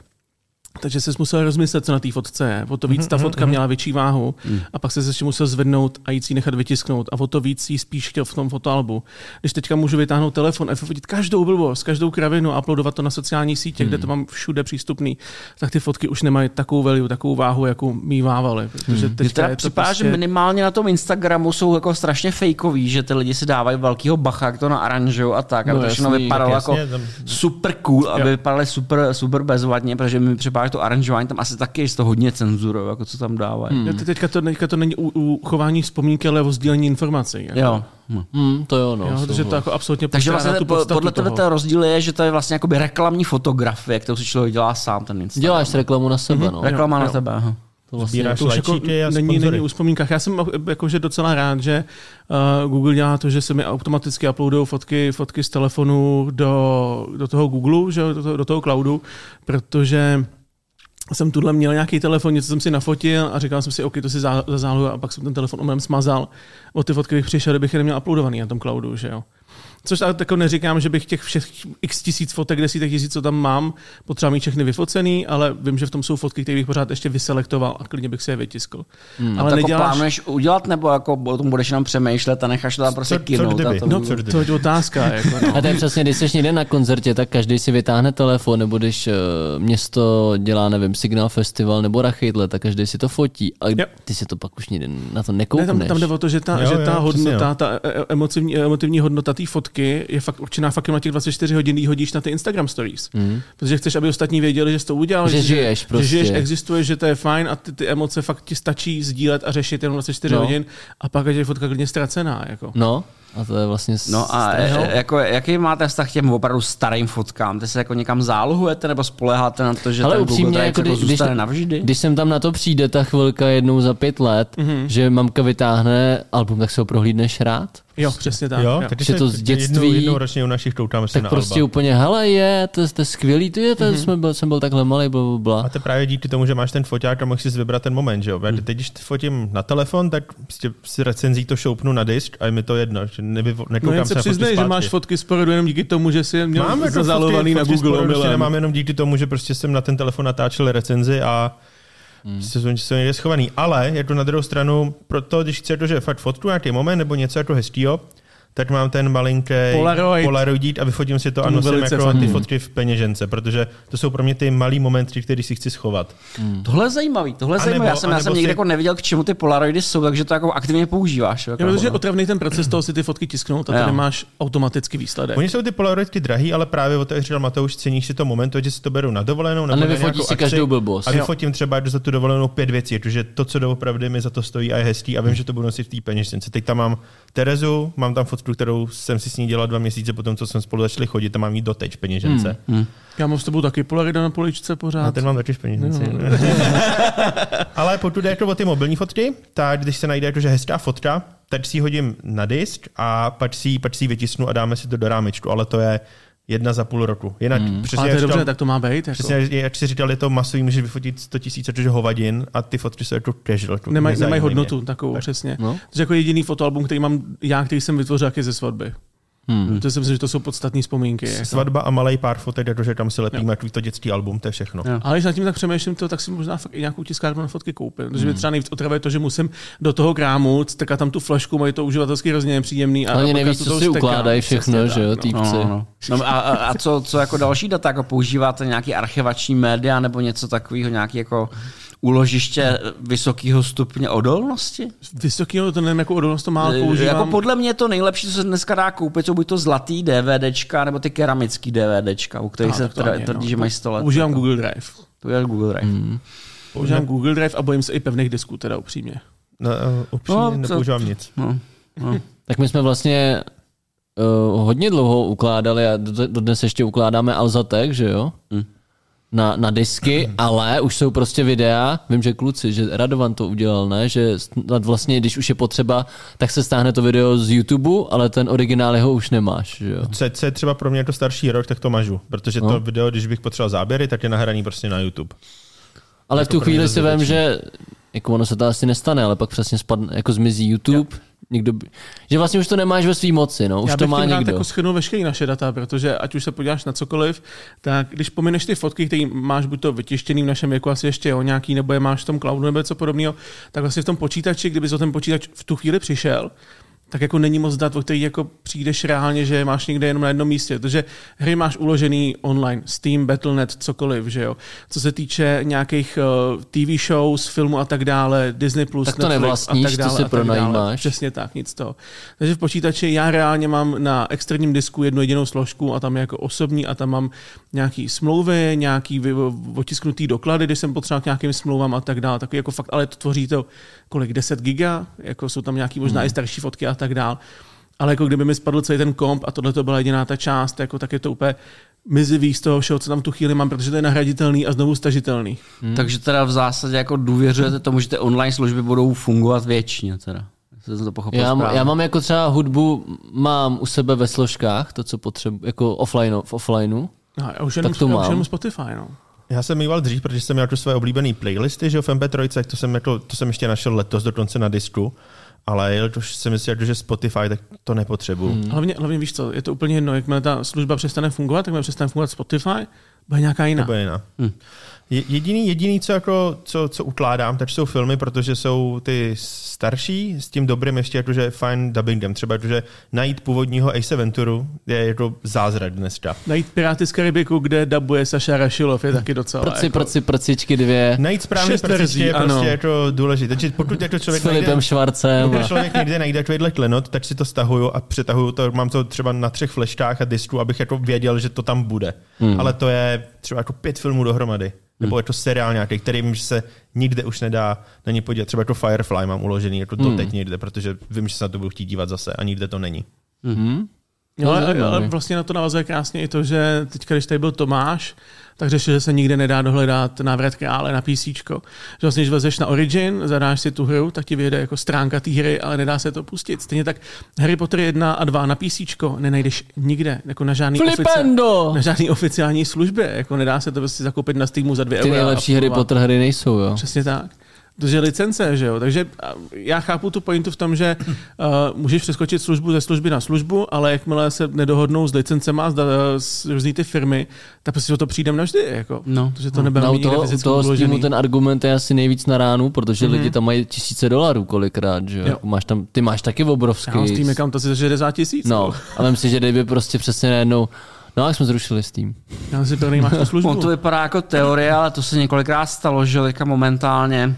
Takže jsi musel rozmyslet, co na té fotce je. O to víc ta fotka měla větší váhu a pak jsi se ještě musel zvednout a jít si nechat vytisknout a o to víc si spíš chtěl v tom fotoalbu. Když teďka můžu vytáhnout telefon a fotit každou blbost, každou kravinu a uploadovat to na sociální sítě, kde to mám všude přístupný, tak ty fotky už nemají takovou value, takovou váhu, jakou mívávaly. Teďka připadá, prostě... že minimálně na tom Instagramu jsou jako strašně fejkový, že ty lidi si dávají velkýho bacha, to naaranžují a tak, aby to všechno vypadalo jako super cool, aby vypadaly super bezvadně, protože mi až to aranžování tam asi taky je to hodně cenzurou, jako co tam dávají. Teďka to není u chování vzpomínky, ale o sdílení informací. Jako. Jo. To jo, no. Jo, to jako absolutně. Takže vlastně podle tebe ten rozdíl je, že to je vlastně jakoby reklamní fotografie, kterou si člověk dělá sám ten Instagram. Děláš reklamu na sebe, no. Reklama na tebe, aha. To vlastně jako není u vzpomínkách. Já jsem jakože docela rád, že Google dělá to, že se mi automaticky uploadují fotky z telefonu do toho Google, že do toho cloudu, protože jsem tuhle měl nějaký telefon, něco jsem si nafotil a říkal jsem si, OK, to si zazáluju a pak jsem ten telefon omylem smazal. O ty fotky bych přišel, kdybych je neměl uploadovaný na tom cloudu, že jo. Což tak neříkám, že bych těch všech x 1000 fotek, 10 000, co tam mám, potřeba mít všechny vyfocený, ale vím, že v tom jsou fotky, které bych pořád ještě vyselektoval a klidně bych si je vytiskl. Ale to neděláš... jako plánuješ udělat, nebo jako o tom budeš jenom přemýšlet a necháš to tam prostě kynout? To je otázka. A to je přesně, když jsi někde na koncertě, tak každý si vytáhne telefon, nebo když město dělá, nevím, Signál festival nebo Rachejtle, tak každý si to fotí. A ty si to pak už nikdy na to nekoukneš. Ne, tam jde o to, že ta hodnota, ta emotivní hodnota té fotky je fakt určená fakt na těch 24 hodin, jí hodíš na ty Instagram stories. Protože chceš, aby ostatní věděli, že jsi to udělal, že žiješ, existuješ, že to je fajn a ty emoce fakt ti stačí sdílet a řešit jenom 24 hodin a pak je fotka klidně ztracená. Jako. No, A to je vlastně no a jako, jaký máte vztah k těm opravdu starým fotkám? Ty se jako někam zálohujete nebo spoléháte na to, že hele, ten Google Drive jako zůstane navždy? Když sem tam na to přijde ta chvilka jednou za 5 let, že mamka vytáhne album, tak se ho prohlídneš rád? Jo, přesně tak. Jo, tak že to z dětství, jednou ročně u našich koukáme se na alba. Tak prostě úplně, hele je, to je skvělý, to je, jsem byl takhle malej, blablabla. A to právě díky tomu, že máš ten foťák a můžeš si vybrat ten moment, že jo. Teď, když fotím na telefon, tak si recenzí to šoupnu na disk a je mi to jedno. Nekoukám se na fotky zpátky. Že máš fotky sporu jenom díky tomu, že si je měl zazalovaný na Google. Prostě nemám jenom díky tomu, že prostě jsem na ten telefon natáčel recenzi a jsou někde schovaný, ale jako na druhou stranu, proto když chci, že fakt fotku nějaký moment nebo něco jako hezkýho, tak mám ten malinký polaroid a vyfotím si to a nosím jako ty fotky v peněžence, protože to jsou pro mě ty malý momenty, které si chci schovat. Tohle je zajímavý, Já jsem někde jako neviděl, k čemu ty polaroidy jsou, takže to jako aktivně používáš. Jako, protože otravný ten proces toho si ty fotky tisknout a ty nemáš automaticky výsledek. Oni jsou ty polaroidky drahý, ale právě o to, jak říkal Matouš, ceníš si to momentu, že si to beru na dovolenou. A nevyfotím si každou blbost. A vyfotím třeba za tu dovolenou 5 věcí, protože to, co doopravdy mi za to stojí a je hezký a vím, že to budu nosit v té peněžence. Teď tam mám Terezu, mám tam fotku, kterou jsem si s ní dělal 2 měsíce potom, co jsem spolu začali chodit, a mám jí doteď v peněžence. Já mám s tebou taky polarida na poličce pořád. A ten mám taky v peněžence. Ale pokud jde jako o ty mobilní fotky, tak když se najde jakože hezká fotka, tak si ji hodím na disk a pak si ji vytisnu a dáme si to do rámečku, ale to je 1 za půl roku. Jinak, ale to je dobře, tak to má být. Jako. Přesně, jak si říkal, je to masový, můžeš vyfotit 100 000 hovadin a ty fotky jsou jako casual. Nemají hodnotu takovou, tak. Přesně. No. To je jako jediný fotoalbum, který mám já, který jsem vytvořil taky ze svatby. To si myslím, že to jsou podstatné vzpomínky. Svatba a malej pár fotek, jakože tam si lepíme takový to dětský album, to je všechno. Jo. Ale když nad tím tak přemýšlím, tak si možná fakt i nějakou tiskárnu na fotky koupím. Protože mi třeba nejvíc otravuje to, že musím do toho krámu, tak tam tu flašku, mají to uživatelsky hrozně nepříjemný. A oni neví, co si ukládají všechno, že jo, týpci. No, a co jako další data, jako používáte nějaký archivační média nebo něco takového, nějaký jako úložiště vysokého stupně odolnosti? Vysokého, to nevím, jako odolnost to málo používám. Jako podle mě to nejlepší, co se dneska dá koupit, jsou buď to zlatý DVDčka, nebo ty keramický DVDčka, u kterých se tvrdí, že mají 100 let. Používám Google Drive. Používám Google Drive a bojím se i pevných disků, teda upřímně. Nepoužívám nic. Tak my jsme vlastně hodně dlouho ukládali a dodnes ještě ukládáme Alza tech, že jo? Na disky, ale už jsou prostě videa, vím, že kluci, že Radovan to udělal, ne? Že vlastně, když už je potřeba, tak se stáhne to video z YouTube, ale ten originál jeho už nemáš. Že jo? Co je třeba pro mě jako starší rok, tak to mažu, protože to video, když bych potřeboval záběry, tak je nahraný prostě na YouTube. Ale v tu chvíli si vím, že jako ono se to asi nestane, ale pak přesně spadne, jako zmizí YouTube. Že vlastně už to nemáš ve své moci, no, už to má někdo. Já bych jako shrnul veškerý naše data, protože ať už se podíváš na cokoliv, tak když pomineš ty fotky, které máš buď to vytištěný v našem věku, asi ještě nějaký, nebo je máš v tom cloudu nebo co podobného, tak vlastně v tom počítači, kdyby o ten počítač v tu chvíli přišel, tak jako není moc dat, o který jako přijdeš reálně, že máš někde jenom na jednom místě. Takže hry máš uložený online, Steam, Battle.net, cokoliv, že jo. Co se týče nějakých TV shows, filmů a tak dále, Disney+, Netflix a tak dále. Tak to nevlastníš, to si pronajímáš. Přesně tak, nic toho. Takže v počítači já reálně mám na externím disku jednu jedinou složku a tam je jako osobní a tam mám nějaký smlouvy, nějaký otisknutý doklady, když jsem potřeboval k nějakým smlouvám a tak dále. Takový jako fakt, ale to tvoří to kolik 10 giga, jako jsou tam nějaký možná i starší fotky a tak dál. Ale jako kdyby mi spadl celý ten komp a tohle to byla jediná ta část, jako tak je to úplně mizivý z toho všeho, co tam tu chvíli mám, protože to je nahraditelný a znovu stažitelný. Takže teda v zásadě jako důvěřujete tomu, že ty online služby budou fungovat věčně teda. Já mám jako třeba hudbu, mám u sebe ve složkách, to, co potřebuji, jako offlineu. Já už jenom Spotify, no. Já jsem mýval dřív, protože jsem měl jako své oblíbené playlisty, že v MP3, to jsem ještě našel letos dokonce na disku. Ale jelikož si myslím, že Spotify, tak to nepotřebuji. Hlavně víš co, je to úplně jedno, jakmile ta služba přestane fungovat, tak přestane fungovat Spotify, bude nějaká jiná. Jediný, co ukládám, tak jsou filmy, protože jsou ty starší, s tím dobrým ještě jakože fajn dubbingem. Třeba jakože najít původního Ace Venturu je jako zázrak dneska. Najít Piráty z Karibiku, kde dabuje Saša Rašilov, je taky docela. Prcičky 2. Najít správný prcičky je prostě jako důležité. Takže pokud jako člověk s Filipem Švarcem. Pokud člověk někde najde takovýhle klenot, tak si to stahuju a přetahuju to. Mám to třeba na 3 fleškách a disku, abych jako věděl, že to tam bude. Ale to je třeba jako 5 filmů dohromady. Nebo je to seriál nějaký, kterým se nikde už nedá na ně podívat. Třeba jako Firefly mám uložený, jako to teď někde, protože vím, že se na to budu chtít dívat zase a nikde to není. Mhm. Ale vlastně na to navazuje krásně i to, že teď, když tady byl Tomáš, tak řešil, že se nikde nedá dohledat návrat krále na PCčko. Že vlastně, když vezeš na Origin, zadáš si tu hru, tak ti vyjede jako stránka té hry, ale nedá se to pustit. Stejně tak Harry Potter 1 a 2 na PCčko nenajdeš nikde, jako na žádný, na žádný oficiální službě. Jako nedá se to vlastně zakoupit na Steamu za 2 €. Ty nejlepší Harry Potter hry nejsou, jo? Přesně tak. Protože licence, že jo. Takže já chápu tu pointu v tom, že můžeš přeskočit službu ze služby na službu, ale jakmile se nedohodnou s licencema s různý ty firmy, tak prostě o to přijdem navždy. Jako. No, protože to nebude mít nikde fyzicky uložený. Ten argument je asi nejvíc na ránu, protože lidi tam mají $1000 kolikrát, že jo. Máš tam, ty máš taky obrovský. Já s tím kam to si za 60 000. No, ale myslím, že kdyby prostě přesně najednou no, jak jsme zrušili Steam. Já si to nejmáš tu službu. On to vypadá jako teorie, ale to se několikrát stalo, že momentálně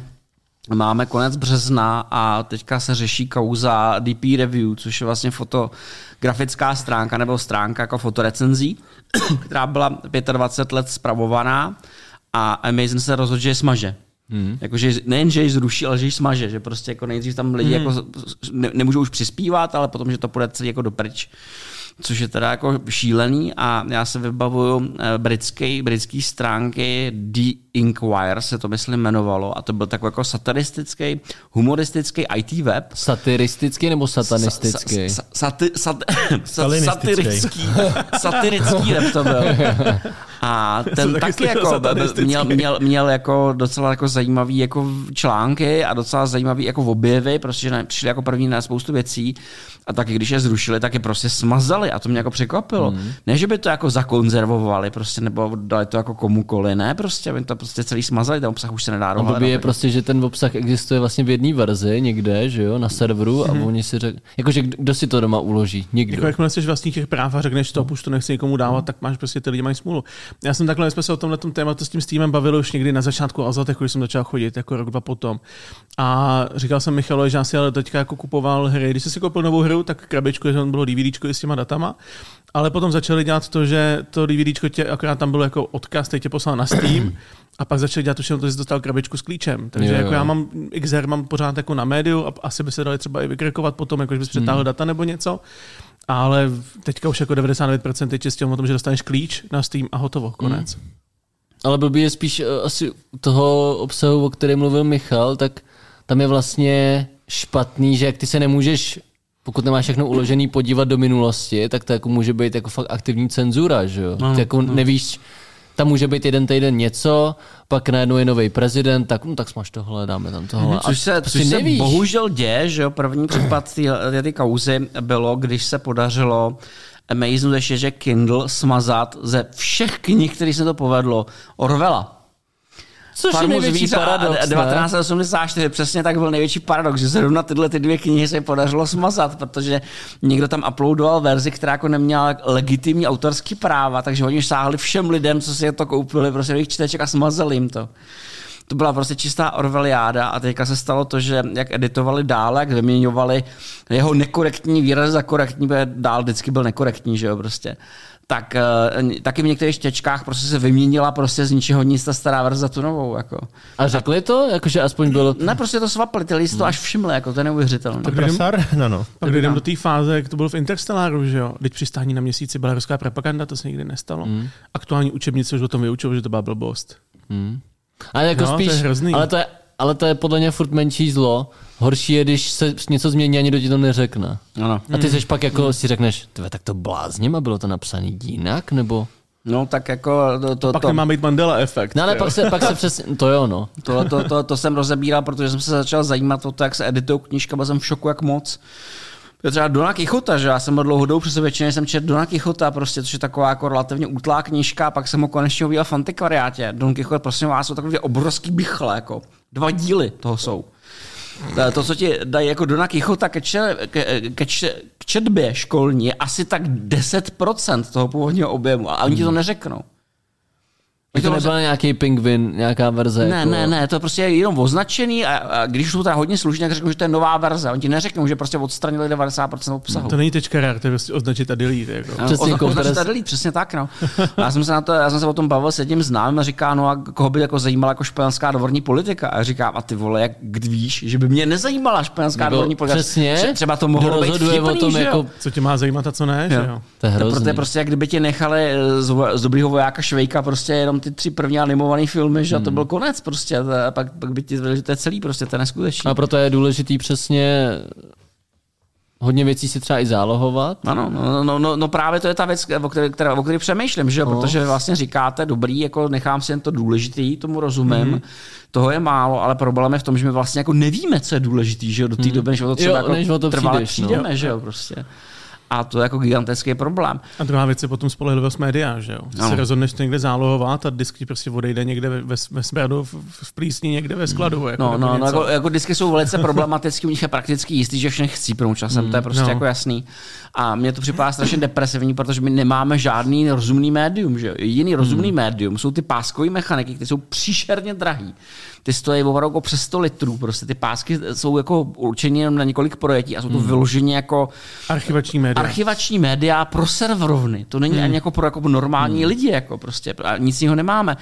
máme konec března a teďka se řeší kauza DP Review, což je vlastně fotografická stránka nebo stránka jako fotorecenzí, která byla 25 let spravovaná a Amazon se rozhodl, že je smaže. Jakože nejen, že ji zruší, ale že ji smaže, že prostě jako nejdřív tam lidi jako nemůžou už přispívat, ale potom, že to půjde celý jako dopryč. Což je teda jako šílený a já se vybavuju britský stránky The Inquirer se to myslím jmenovalo a to byl takový jako satiristický, humoristický IT web. Satiristický nebo satanistický? Satirický web to byl. A ten taky jako měl jako docela jako zajímavý jako články a docela zajímavý jako objevy, protože přišli jako první na spoustu věcí a taky když je zrušili, tak je prostě smazali. A to mě jako překvapilo. Ne, že by to jako zakonzervovali, prostě, nebo dali to jako komukoli, ne, prostě, by to prostě celý smazali, ten obsah už se nedá dohledat. Blbý je prostě, že ten obsah existuje vlastně v jedné verzi někde, že jo, na serveru a oni si řekli, jakože kdo si to doma uloží, nikdo. Jako jakmile jsi vlastní těch práv a řekneš to, už to nechci nikomu dávat, tak máš prostě ty lidi mají smůlu. Já jsem takhle, jsme se o tomhletom tématu s tím Steamem bavil už někdy na začátku Alza, když jsem začal chodit, jako rok, dva potom. A říkal jsem Michalovi, že já si ale teďka jako kupoval hry, když jsi si koupil novou hru, tak krabičku, že tam bylo DVDčko s těma datama, ale potom začali dělat to, že to DVDčko tě, akorát tam bylo jako odkaz, teď tě poslal na Steam a pak začali dělat už jenom to, že jsi dostal krabičku s klíčem. Takže jo. Jako já mám XR, mám pořád jako na médiu a asi by se dali třeba i vykrekovat potom, jakože bys přetáhl data nebo něco. Ale teďka už jako 99% je čistě o tom, že dostaneš klíč na Steam a hotovo, konec. Ale blbý je spíš asi toho obsahu, o kterém mluvil Michal, tak tam je vlastně špatný, že jak ty se nemůžeš, pokud nemáš všechno uložený, podívat do minulosti, tak to jako může být jako fakt aktivní cenzura, že jo? Ty jako nevíš, tam může být jeden týden něco, pak najednou je nový prezident, tak, tak smaž tohle, dáme tam tohle. Což se bohužel děje, že jo? První případ té kauzy bylo, když se podařilo Amazonu ještě, že Kindle smazat ze všech knih, který se to povedlo, Orwella. Což je největší paradox, 1984, přesně tak byl největší paradox, že zrovna tyhle ty dvě knihy se podařilo smazat, protože někdo tam uploadoval verzi, která jako neměla legitimní autorský práva, takže oni sáhli všem lidem, co si to koupili, prostě do jejich čteček a smazali jim to. To byla prostě čistá orveliáda a teďka se stalo to, že jak editovali dále, jak vyměňovali jeho nekorektní výraz za korektní, protože dál vždycky byl nekorektní, že jo, prostě. Tak taky v některých čtečkách prostě se vyměnila prostě z ničeho nic ta stará verze za tu novou. Jako. A řekli to? Jakože aspoň bylo... Ne, prostě to svapli, ty lidi to až všimli, jako, to je neuvěřitelné. Pak jdem do té fáze, jak to bylo v Interstelláru, že jo? Teď přistání na měsíci byla ruská propaganda, to se nikdy nestalo. Aktuální učebnice už o tom vyučil, že to byla blbost. Ale jako no, spíš, to je hrozný. Ale to je podle mě furt menší zlo. Horší je, když se něco změní a nikdo ti to neřekne. Ano. A ty seš pak jako si řekneš, tve, tak to blázním a bylo to napsané jinak, nebo... No tak jako to pak nemá být Mandela efekt. No ale pak se přesně, to jo no. To jsem rozebíral, protože jsem se začal zajímat o to, jak se editují knížka, byl jsem v šoku jak moc. Třeba Dona Kichota, že já jsem dlouho dobu přesvědčený, jsem četl Dona Kichota, prostě, což je taková jako relativně útlá knížka, pak jsem ho konečně objel v antikvariátě. Don Kichot, prosím vás, jsou takové obrovský bichle, jako 2 díly toho jsou. To, co ti dají jako Dona Kichota k četbě školní, je asi tak 10% toho původního objemu, a oni ti to neřeknou. To nebyl nějaký pingvin, nějaká verze. Ne, jako... ne, to je prostě jenom označený a když jsou teda hodně slušně, tak řeknou, že to je nová verze. Oni ti neřeknou, že prostě odstranili 90% obsahu. No, to není .rar, to je prostě označit a delete. Jako. No, označit a delete, přesně tak. No. Já jsem se o tom bavil s jedním známým a říká, no a koho by jako zajímala jako španělská dvorní politika. A říkám, a ty vole, jak víš, že by mě nezajímala španělská dvorní politika. Přesně. Třeba to mohlo být vtipný, jako... Co tě má zajímat a co ne, že jo. To je prostě, jak kdyby tě nechali z dobrýho vojáka Švejka prostě jenom ty 3 první animované filmy, že to byl konec prostě, a pak by ti zvedli, že to je celý prostě, to je neskutečný. A proto je důležitý přesně hodně věcí si třeba i zálohovat. Ano, no právě to je ta věc, o které přemýšlím, že protože vlastně říkáte, dobrý, jako nechám si jen to důležitý, tomu rozumím, toho je málo, ale problém je v tom, že my vlastně jako nevíme, co je důležitý, že do té doby, než o to třeba jako trvale přijdeme, že jo, prostě. A to je jako gigantický problém. A druhá věc je potom spolehlivost média, že jo. Ano. Se rozhodneš to někde zálohovat a disky prostě odejde někde ve skladu, v plísni někde ve skladu. Jako no jako disky jsou velice problematický, u nich je prakticky jistý, že všechny chcípnou časem, to je prostě jako jasný. A mně to připadá strašně depresivní, protože my nemáme žádný rozumný médium, že jo. Jiný rozumný médium jsou ty páskový mechaniky, které jsou příšerně drahý. Ty stojí opravdu přes 100 litrů, prostě ty pásky jsou jako určeně jenom na několik projektů a jsou to vyloženě jako archivační média. Archivační média pro serverovny. To není ani jako pro jako normální lidi, jako prostě a nic jiného nemáme.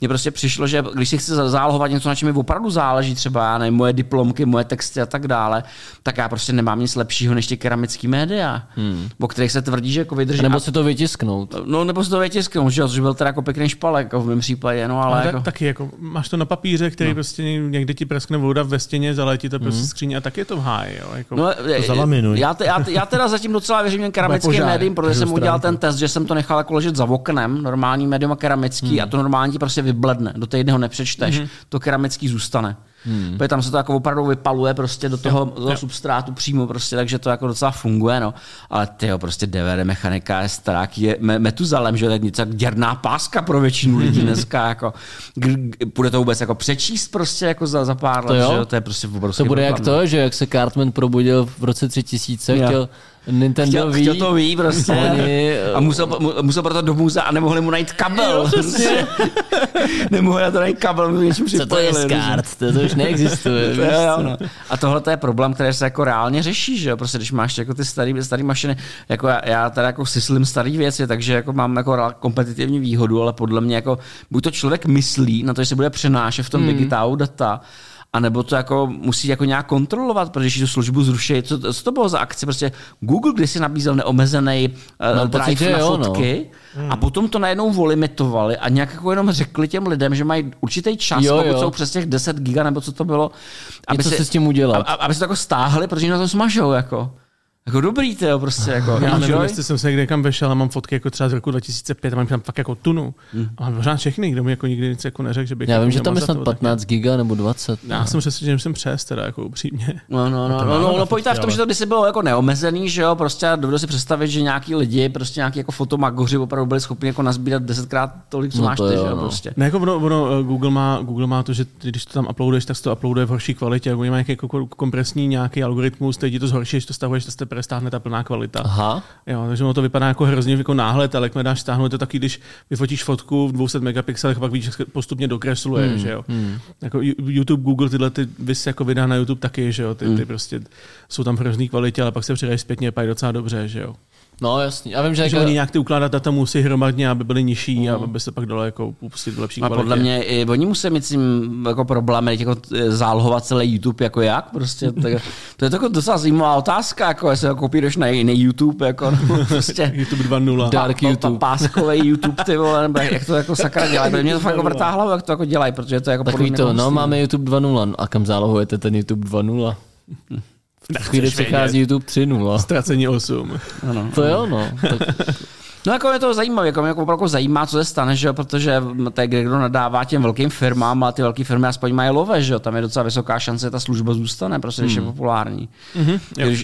Mně prostě přišlo, že když si chci zálohovat něco, na čem mi opravdu záleží, třeba ne, moje diplomky, moje texty a tak dále, tak já prostě nemám nic lepšího než ty keramické média, o kterých se tvrdí, že jako vydrží. Nebo se to vytisknout. No, nebo se to vytisknout, že byl teda jako pěkný špalek jako v mém případě, no ale jako... taky jako máš to na papíře, který prostě někde ti praskne voda ve stěně, zaletí to prostě skříň a tak je to v háji, jo, jako no, to zalaminuj. Já teda zatím docela věřím jen keramickým médiím, protože jsem udělal ten test, že jsem to nechal jako ležet za oknem, normální médium a keramický, a to normální ti prostě vybledne, do té ho nepřečteš, to keramický zůstane. Protože tam se to jako opravdu vypaluje prostě do toho substrátu přímo prostě, takže to jako docela funguje, no. Ale tyjo, prostě DVD mechanika je stará, je Metuzalem, že to je něco děrná páska pro většinu lidí dneska, jako bude to vůbec jako přečíst prostě jako za pár let, že to je prostě obrovský. To bude jak to, že jak se Cartman probudil v roce 3000, chtěl Nintendo Wii. Chtěl to Wii prostě. A musel proto do muzea a nemohli mu najít kabel. Nemohli na to najít kabel. Co to je SCART? To už neexistuje. To je. A tohle je problém, který se jako reálně řeší, že jo? Prostě když máš jako ty starý mašiny, jako já teda jako syslim starý věci, takže jako mám jako kompetitivní výhodu, ale podle mě jako buď to člověk myslí na to, že se bude přenášet v tom digitálu data, a nebo to jako musí jako nějak kontrolovat, protože když tu službu zruší, co to bylo za akci? Prostě Google když si nabízel neomezený drive na fotky a potom to najednou volimitovali a nějak jako jenom řekli těm lidem, že mají určitý čas, pokud jsou přes těch 10 giga nebo co to bylo, aby se s tím udělal. Aby se to jako stáhli, protože na to smažou jako. Jako dobrý, tyjo, prostě jako. Já nevím, jestli jsem se někde kam vešel a mám fotky jako třeba z roku 2005 a mám tam fakt jako tunu. A mám pořád všechny, kdo mi jako nikdy nic jako neřekl, že bych... Já vím, že tam je snad 15 giga nebo 20. Já jsem přesvědčen, že jsem přes teda jako upřímně. No pojďte v tom, že to kdysi bylo jako neomezený, že jo, prostě dovedu si představit, že nějaký lidi, prostě nějaký jako fotomagoři opravdu byli schopni jako nazbírat 10krát tolik, co máš ty, že jo, prostě. Ne, jako Google má to, že když to tam uploaduješ, tak to uploaduje v horší kvalitě, jako má nějaký kompresní nějaký algoritmus, teď to zhoršíš, to stahuješ, to stáhne ta plná kvalita. Aha. Jo, takže ono to vypadá jako hrozně jako náhled, ale jak mě dáš stáhnout, to taky, když vyfotíš fotku v 200 megapixelech, pak víš, postupně dokresluje, že jo. Jako YouTube, Google, tyhle ty vys jako vydá na YouTube taky, že jo. Ty prostě jsou tam v hrozný kvalitě, ale pak se přidáš zpětně, pak je docela dobře, že jo. No jasně. Já vím, že oni nějak ty ukládat data musí hromadně, aby byly nižší a aby se pak dalo jako pustit v lepší kvalitě. A podle mě i oni musí mít s tím jako problémy, jako zálohovat celý YouTube jako jak prostě. Tak, to je taková docela zajímavá otázka, jako jestli ho kopíruješ na jiný YouTube jako no, prostě YouTube 2.0. Dark YouTube, páskový YouTube, ty vole, nebo jak to jako sakra dělají. Mě to fakt jako vrtá hlavu, jak to jako dělají, protože to je jako podle to, no máme YouTube 2.0 a kam zálohujete ten YouTube 2.0? V chvíli přechází YouTube 3.0. Ztracení 8. Ano. To jo, no. Tak... No jako mě to zajímavé, jako opravdu zajímá, co se stane, že jo, protože kdo nadává těm velkým firmám, a ty velké firmy aspoň mají love, že jo, tam je docela vysoká šance, že ta služba zůstane, prostě když je populární.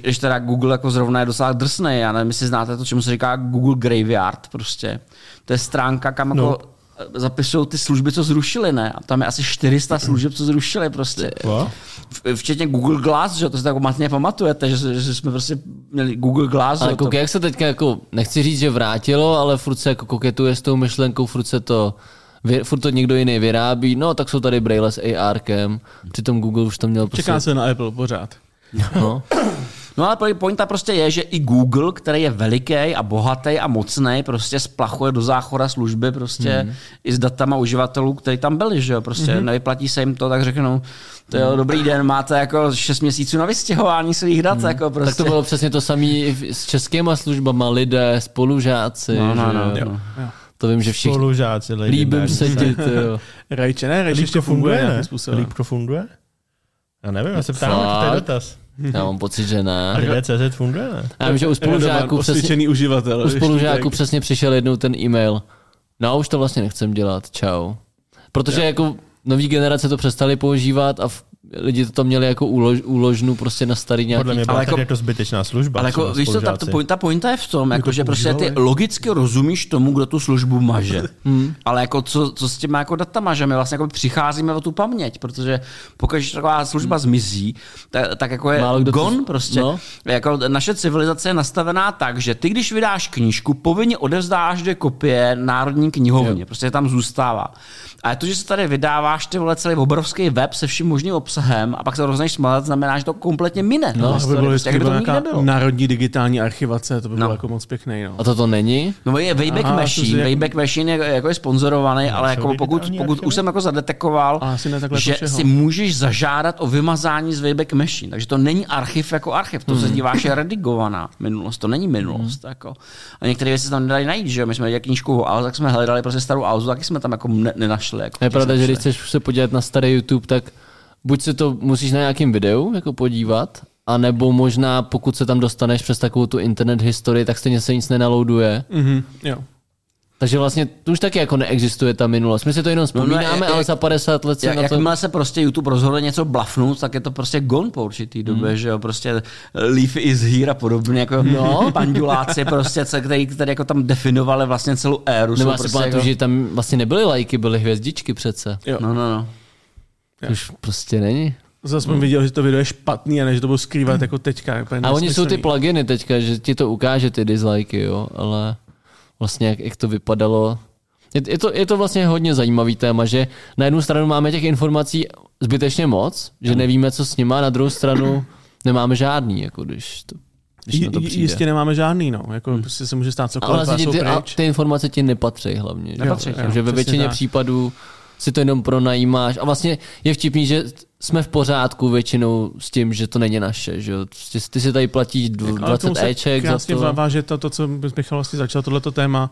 Když teda Google jako zrovna je docela drsnej, já nevím, jestli znáte to, čemu se říká Google Graveyard prostě. To je stránka, kam jako... zapisují ty služby, co zrušili, ne? A tam je asi 400 služeb, co zrušili prostě. Včetně Google Glass, že? To si tak matně pamatujete, že jsme prostě měli Google Glass. Ale koukej, jak se teďka jako, nechci říct, že vrátilo, ale furt se jako koketuje s tou myšlenkou, furt se to furt to někdo jiný vyrábí, no tak jsou tady braille s AR-kem, přitom Google už tam měl... Čeká se na Apple pořád. No. No ale pointa prostě je, že i Google, který je veliký a bohatý a mocný, prostě splachuje do záchora služby prostě i s datama uživatelů, který tam byli, že jo, prostě nevyplatí se jim to, tak řeknou, to jo, dobrý den, máte jako 6 měsíců na vystěhování svých dat, jako prostě. Tak to bylo přesně to samé s českýma službama, lidé, spolužáci, no. To vím, že všichni. Spolužáci, líbím se ti, jo. Rajče, ne, Rajče ještě funguje, ne? Líbko funguje? Já nevím, já se ptám, jaký to je dotaz. Já mám pocit, že ne. DLSS funguje, ne? Já vím, že u spolužáků přesně přišel jednou ten e-mail. No už to vlastně nechcem dělat, čau. Protože jako nový generace to přestali používat a lidi to tam měli jako úložnu prostě na starý nějaký... Podle mě byla jako, to zbytečná služba. Ale jako, víš co, ta pointa je v tom, jako, že prostě ty logicky rozumíš tomu, kdo tu službu maže. Ale jako co s těma jako datama, že my vlastně jako přicházíme o tu paměť, protože pokud taková služba zmizí, tak jako je gone prostě. No. Jako naše civilizace je nastavená tak, že ty, když vydáš knížku, povinně odevzdáš dvě kopie Národní knihovně. Jo. Prostě tam zůstává. A to, že se tady vydáváš ty vole celý obrovský web se vším možným obsahem a pak se rozneš smalat, znamená, že to kompletně mine. No, to by bylo prostě, nějaká národní digitální archivace, to by bylo jako moc pěkný. No. A to není? No je Wayback Machine. Wayback Machine je sponzorovaný, ale jako pokud už jsem jako zadetekoval, že si můžeš zažádat o vymazání z Wayback Machine. Takže to není archiv jako archiv, to se díváš je redigovaná minulost, to není minulost. Jako. A některé věci se tam nedají najít, že my jsme dělali knížku o Alze, tak jsme hledali prostě starou Alzu, taky jsme tam jako nenašli. Jako je pravda, že když chceš se podívat na starý YouTube, tak buď se to musíš na nějakým videu jako podívat, anebo možná pokud se tam dostaneš přes takovou tu internet historii, tak stejně se nic nenaloaduje. Jo. Takže vlastně to už taky jako neexistuje ta minulost. My si to jenom vzpomínáme, ale za 50 let se na to... Jakmile se prostě YouTube rozhodne něco blafnout, tak je to prostě gone po určitý době, že jo, prostě Leaf is here a podobně, jako panduláci prostě, který jako tam definovali vlastně celou éru. Nebo prostě pamatuju, že tam vlastně nebyly lajky, byly hvězdičky přece. Jo. No. Už prostě není. Zase jsem viděl, že to video je špatný a ne, že to budou skrývat jako teďka. Jako a oni jsou ty pluginy teďka, že ti to ukáže ty disliky, jo, ale... Vlastně, jak to vypadalo. Je to vlastně hodně zajímavý téma, že na jednu stranu máme těch informací zbytečně moc, že nevíme, co s nima, na druhou stranu nemáme žádný, jako když na to přijde. Jistě nemáme žádný, no. Jako prostě se může stát cokoliv. Ale vlastně ty informace ti nepatří hlavně. Že ve většině případů si to jenom pronajímáš. A vlastně je vtipný, že jsme v pořádku většinou s tím, že to není naše. Že? Ty si tady platíš 20 Eček za to. Váže to, co Michal vlastně začal, tohleto téma.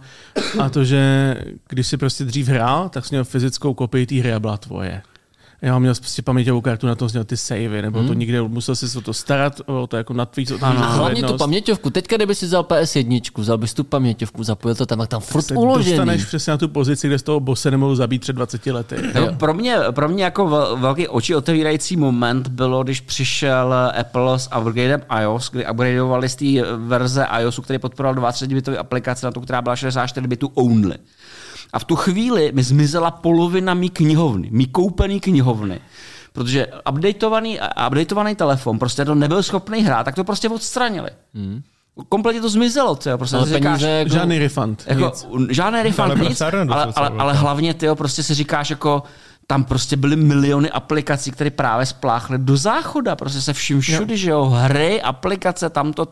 A to, že když si prostě dřív hrál, tak jsi měl fyzickou kopii té hry a byla tvoje. Já měl prostě paměťovou kartu, na tom měl ty savey, nebo to nikde, musel si o to starat, o to jako natvít. Hlavně tu paměťovku. Teďka, kdyby si vzal PS1, vzal bys tu paměťovku, zapojil to tam, tak tam furt uložený. Dostaneš přesně na tu pozici, kde z toho bose nemohu zabít před 20 lety. No, pro mě jako velký oči otevírající moment bylo, když přišel Apple s upgradem iOS, kdy upgradeovali z té verze iOSu, který podporoval 23-bitový aplikace, na tu, která byla 64 bitů only. A v tu chvíli mi zmizela polovina mý knihovny, mý koupený knihovny. Protože updateovaný telefon prostě to nebyl schopný hrát, tak to prostě odstranili. Kompletně to zmizelo, tyjo, prostě si říkáš, jako, žádný refund. Jako, žádný refund, nic, ale hlavně tyjo, prostě si říkáš, jako tam prostě byly miliony aplikací, které právě spláchly do záchoda, prostě se vším všude, že jo, hry, aplikace, tamto,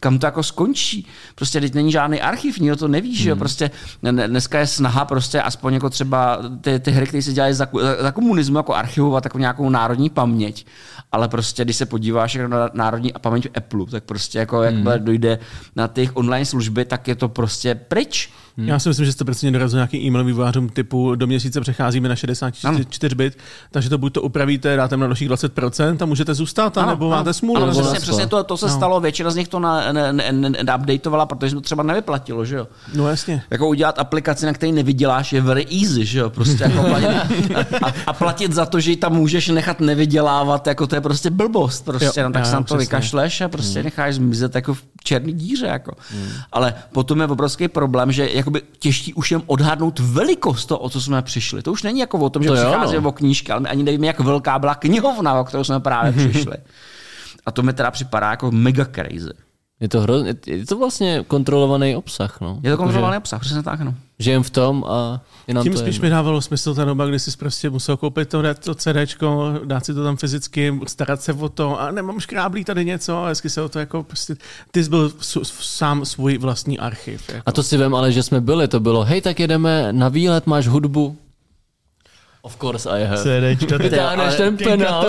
kam to jako skončí. Prostě teď není žádný archiv, nikdo to neví, že jo, prostě dneska je snaha prostě aspoň jako třeba ty hry, které se dělají za komunismu, jako archivovat jako nějakou národní paměť, ale prostě když se podíváš jako na národní paměť Apple, tak prostě jako jak dojde na těch online služby, tak je to prostě pryč. Já si myslím, že jste prostě dorazil nějaký e-mail vývojářům typu do měsíce přecházíme na 64 bit, takže to buď to upravíte, dáte na dalších 20% a můžete zůstat, nebo máte smůlu. Ano, přesně to se stalo, většina z nich to updateovala, protože to třeba nevyplatilo, že jo. No jasně. Jako udělat aplikaci, na které nevyděláš, je very easy, že jo, prostě jako platit. A platit za to, že ji tam můžeš nechat nevydělávat, jako to je prostě blbost, prostě, jo, no, tak se na to vykašleš a prostě necháš zmizet jako v černý díře, jako. Ale potom je obrovský problém, že jakoby těžký už jen odhadnout velikost toho, o co jsme přišli. To už není jako o tom, že to přicházíme o knížky, ale my ani nevíme, jak velká byla knihovna, o kterou jsme právě přišli. A to mi teda připadá jako mega crazy. Je to vlastně kontrolovaný obsah, no. Je to kontrolovaný obsah, přesně tak, no. Žijem v tom a je nám tím to spíš mi dávalo smysl ta doba, kdy jsi prostě musel koupit to CDčko, dát si to tam fyzicky, starat se o to a nemám škráblí tady něco, a hezky se o to jako prostě, ty jsi byl sám svůj vlastní archiv. Jako. A to si vem, ale že jsme byli, to bylo, hej, tak jedeme na výlet, máš hudbu. Of course I have. CDčka. Vytáhneš ten penál.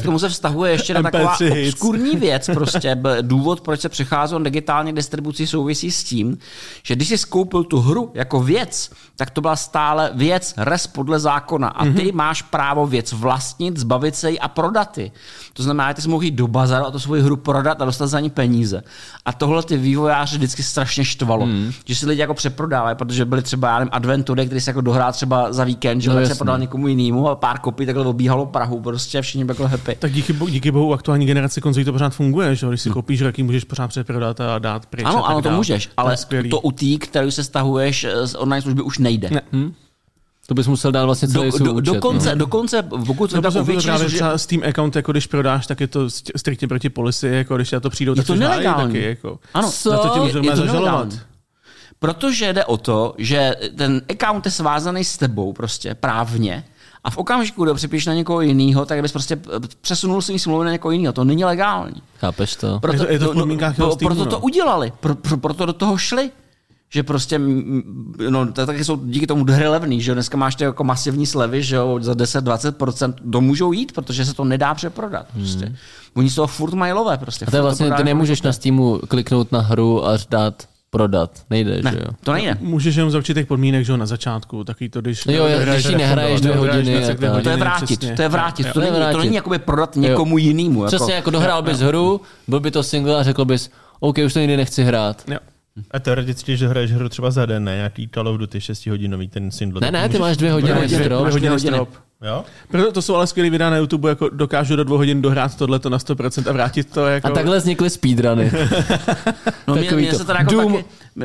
K tomu se vztahuje ještě na taková obskurní věc. Prostě důvod, proč se přecházelo digitální distribuci, souvisí s tím, že když jsi skoupil tu hru jako věc, tak to byla stále věc res podle zákona. A ty máš právo věc vlastnit, zbavit se ji a prodat ji. To znamená, že ty jsi mohl jít do bazaru a tu svoji hru prodat a dostat za ní peníze. A tohle ty vývojáři vždycky strašně štvalo. Že si lidi jako přeprodávají, protože byly třeba adventury, které se jako dohrál třeba za víkend, že se prodal někomu jinému a pár kopií takhle obíhalo Prahu, prostě všichni byli happy. Tak díky bohu aktuální generace konzolí to pořád funguje, že když si koupíš, jaký můžeš pořád přeprodat a dát pryč. Ano, to můžeš, ale to u té, kterou se stahuješ z online služby, už nejde. Ne. To bys musel dát vlastně celý svůj účet. Dokonce, pokud se tak uvětšíš... Třeba Steam account, jako když prodáš, tak je to striktně proti policy, jako když na to přijdou, tak to nelegální. Ano, je to nelegální. Protože jde o to, že ten account je svázaný s tebou prostě právně a v okamžiku, kdy připíš na někoho jiného, tak bys prostě přesunul svý smlouvy na někoho jiného. To není legální. Chápeš to? Proto to udělali. Proto do toho šli. Že prostě, no taky jsou díky tomu hry levný, že dneska máš ty jako masivní slevy, že jo, za 10-20% domůžou jít, protože se to nedá přeprodat. Prostě. Oni z toho furt mají lové prostě. A to je vlastně, ty nemůžeš na Steamu kliknout na hru a dát prodat. Nejde, ne, že jo? To nejde. Můžeš jenom za určitých podmínek, že jo, na začátku. Taky to, když... Jo, když ji nehraješ 2 hodiny. To je vrátit. To není jakoby prodat někomu jinému. Přesně, jako dohrál bys hru, byl by to single a řekl bys, OK, už to nikdy nechci hrát. Jo. A teoreticky, že hraješ hru třeba za den, ne? Nějaký Call of Duty 6-hodinový ten single. Ne, ty máš 2 hodiny strop. Jo? Proto to jsou ale skvělý videa na YouTube, jako dokážu do 2 hodin dohrát tohleto na 100% a vrátit to jako... A takhle vznikly speedruny. No,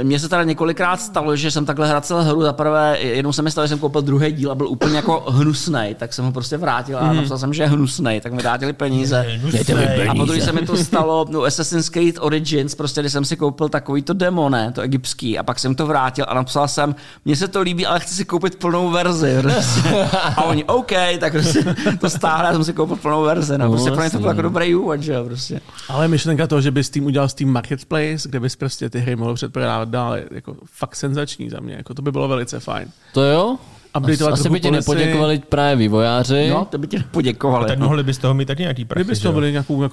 mně se teda několikrát stalo, že jsem takhle hrál celou hru. Za prvé, jednou se mi stalo, že jsem koupil druhý díl a byl úplně jako hnusnej, tak jsem ho prostě vrátil a napsal jsem, že je hnusnej, tak mi vrátili peníze. A potom, když se mi to stalo, no Assassin's Creed Origins, prostě když jsem si koupil takovýto demo, ne, to egyptský, a pak jsem to vrátil a napsal jsem, mně se to líbí, ale chci si koupit plnou verzi. A oni, OK, tak prostě to stáhne, já jsem si koupil plnou verzi. No. Prostě pro mě to byl jako dobrý úvod, že jo, prostě. Ale myšlenka toho, že bys Steam udělal Steam Marketplace, kde bys prostě ty hry mohl předprodávat dál, jako fakt senzační za mě, jako to by bylo velice fajn. To jo? Asi by ti nepoděkovali právě vývojáři. No, to by ti nepoděkovali. A tak mohli by z toho mít taky nějaký prachy. Kdyby z toho byli nějakou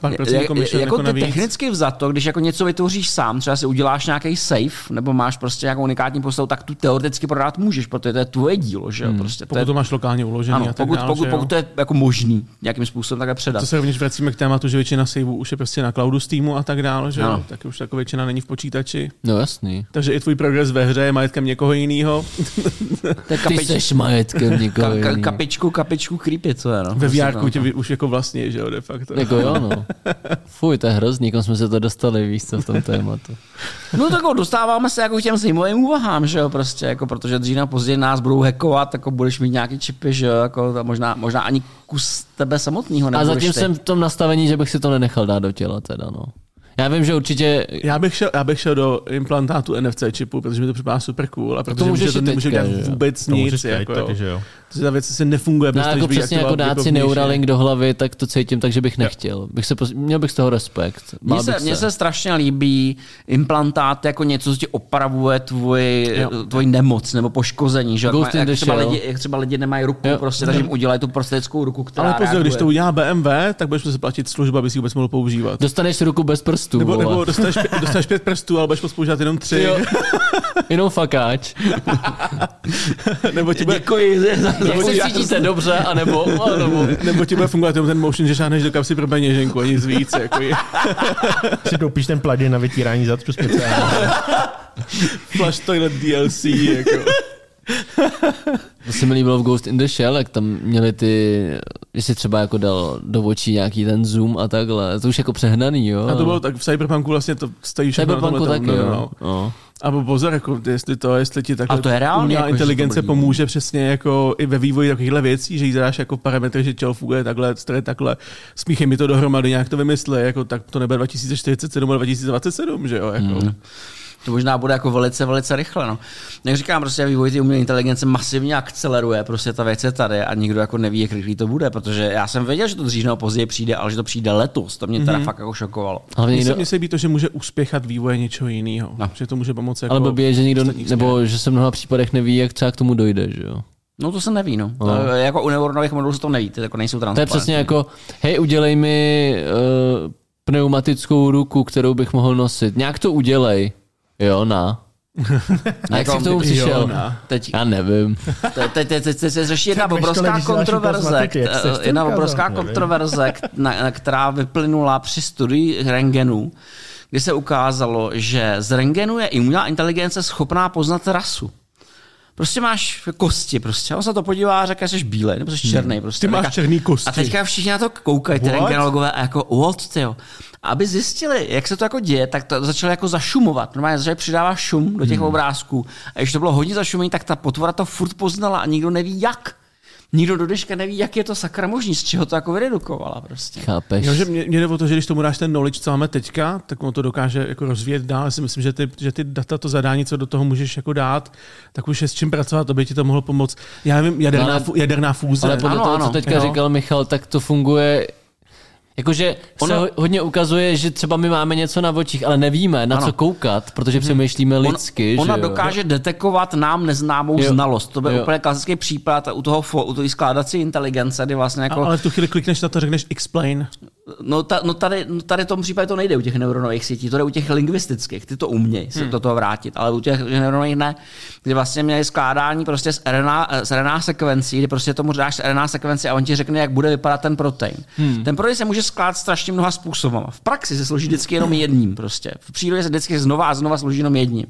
pár procent komičen jako navíc. Technicky vzato, když jako něco vytvoříš sám, třeba si uděláš nějaký save, nebo máš prostě nějakou unikátní postavu, tak tu teoreticky prodat můžeš, protože to je tvoje dílo, že jo. Prostě, pokud to máš lokálně uložený. Ano, pokud to je jako možný nějakým způsobem takhle předat. To se rovněž vracíme k tématu, že většina saveů už je prostě na cloudu Steamu a tak dále, že jo. Tak už taková většina není v počítači. No jasný. Takže i tvůj progres ve hře je majetkem někoho jiného. Ty seš majetkem někoho jiného. Kapičku creepy, co je, no. Ve VR-ku tě už jako vlastně, že jo, de facto. Jako jo, no. Fuj, to je hrozný, kam jsme se to dostali, víš co, v tom tématu. No tak dostáváme se jako k těm zajímavým úvahám, že jo, prostě, jako, protože dřív na později nás budou hackovat, jako budeš mít nějaký čipy, že jo, jako, možná ani kus tebe samotného nebudeš. A zatím jsem v tom nastavení, že bych si to nenechal dát do těla, teda, no. Já vím, že určitě... Já bych šel do implantátu NFC čipu, protože mi to připadá super cool a protože mi to nemůže dělat vůbec nic. Jako, taky, že jo. Protože ta věc se nefunguje. No, jako přesně jako dát si Neuralink do hlavy, tak to cítím tak, že bych nechtěl. Měl bych z toho respekt. Mně se strašně líbí implantát jako něco, co ti opravuje tvoji nemoc nebo poškození. Že? Jak třeba lidi nemají ruku, prostě, takže jim udělají tu prostředskou ruku, která ale pozor, když to udělá BMW, tak budeš muset platit službu, aby si vůbec mohl používat. Dostaneš ruku bez prstů. Nebo dostaneš 5 prstů, ale budeš používat jenom 3. Jenom fakáč. Děkuji. Jak se cítíte dobře, nebo ti bude fungovat ten motion, že šáhneš do kapsy pro peněženku a nic víc. Jako si doupíš ten plug-in na vytírání zadku speciálně. Flash toilet DLC. Jako. To se mi líbilo v Ghost in the Shell, jak tam měli ty, jestli třeba jako dal do očí nějaký ten zoom a takhle, to už jako přehnaný, jo. A to bylo tak v Cyberpunku vlastně to stojí všechno na tomhle. Cyberpunku taky, jo. No. A pozor, jako, jestli ti takhle umělá inteligence pomůže přesně jako i ve vývoji takovýchhle věcí, že jí zadáš jako parametry, že čel funguje takhle, takhle, smíchej mi to dohromady, nějak to vymysle, jako, tak to nebude 2047 ale 2027, že jo? Jako. To možná bude jako velice, velice rychle. No. Jak říkám, prostě vývoj té umělé inteligence masivně akceleruje, prostě ta věc je tady a nikdo jako neví, jak rychlý to bude, protože já jsem věděl, že to dřív nebo později přijde, ale že to přijde letos, to mě teda fakt jako šokovalo. Ale mně se líbí to, že může uspěchat vývoje něčeho jiného, no. Že to může pomoct jako. Ale blbě, že nikdo nebo že se v mnoha případech neví, jak třeba k tomu dojde, že jo. No to se neví, no. To, jako u neuronových modulů se to neví, ty jako nejsou transparentní. To je přesně jako hej, udělej mi pneumatickou ruku, kterou bych mohl nosit. Nějak to udělej. Jo, na. A jak jsi k tomu přišel? Teď, já nevím. Teď se řeší jedna obrovská kontroverze, která vyplynula při studii rentgenů, kdy se ukázalo, že z rentgenu je umělá inteligence schopná poznat rasu. Prostě máš kosti, prostě. On se to podívá a řekne, že jsi bílej, nebo jsi černý. Prostě. Ty máš černý kosti. A teďka všichni na to koukají, ty rentgenologové, a jako what, tyjo. Aby zjistili, jak se to jako děje, tak to začalo jako zašumovat. Normálně začali přidávat šum do těch obrázků. A když to bylo hodně zašumení, tak ta potvora to furt poznala a nikdo neví jak. Nikdo do dneška neví, jak je to sakra možný, z čeho to jako vyredukovala prostě. Chápeš. Jo, že mě jde o to, že když tomu dáš ten knowledge, co máme teďka, tak on to dokáže jako rozvíjet dál. Já si myslím, že ty data, to zadání, co do toho můžeš jako dát, tak už je s čím pracovat, aby ti to mohlo pomoct. Já nevím, jaderná fúze. Ale podle toho, co teďka říkal Michal, tak to funguje. Jakože ono hodně ukazuje, že třeba my máme něco na očích, ale nevíme, na co koukat, protože přemýšlíme lidsky. Ona že dokáže detekovat nám neznámou znalost. To byl úplně klasický případ u toho skládací inteligence, kdy vlastně jako. Ale v tu chvíli klikneš na to, řekneš explain. No tady v tom případě to nejde u těch neuronových sítí, to jde u těch lingvistických, ty to umějí se do toho vrátit, ale u těch neuronových ne, kdy vlastně měli skládání prostě z RNA sekvencí, kdy prostě tomu dáš RNA sekvenci a on ti řekne, jak bude vypadat ten protein. Ten protein se může skládat strašně mnoha způsoby. V praxi se složí vždycky jenom jedním prostě. V přírodě se vždycky znova složí jenom jedním.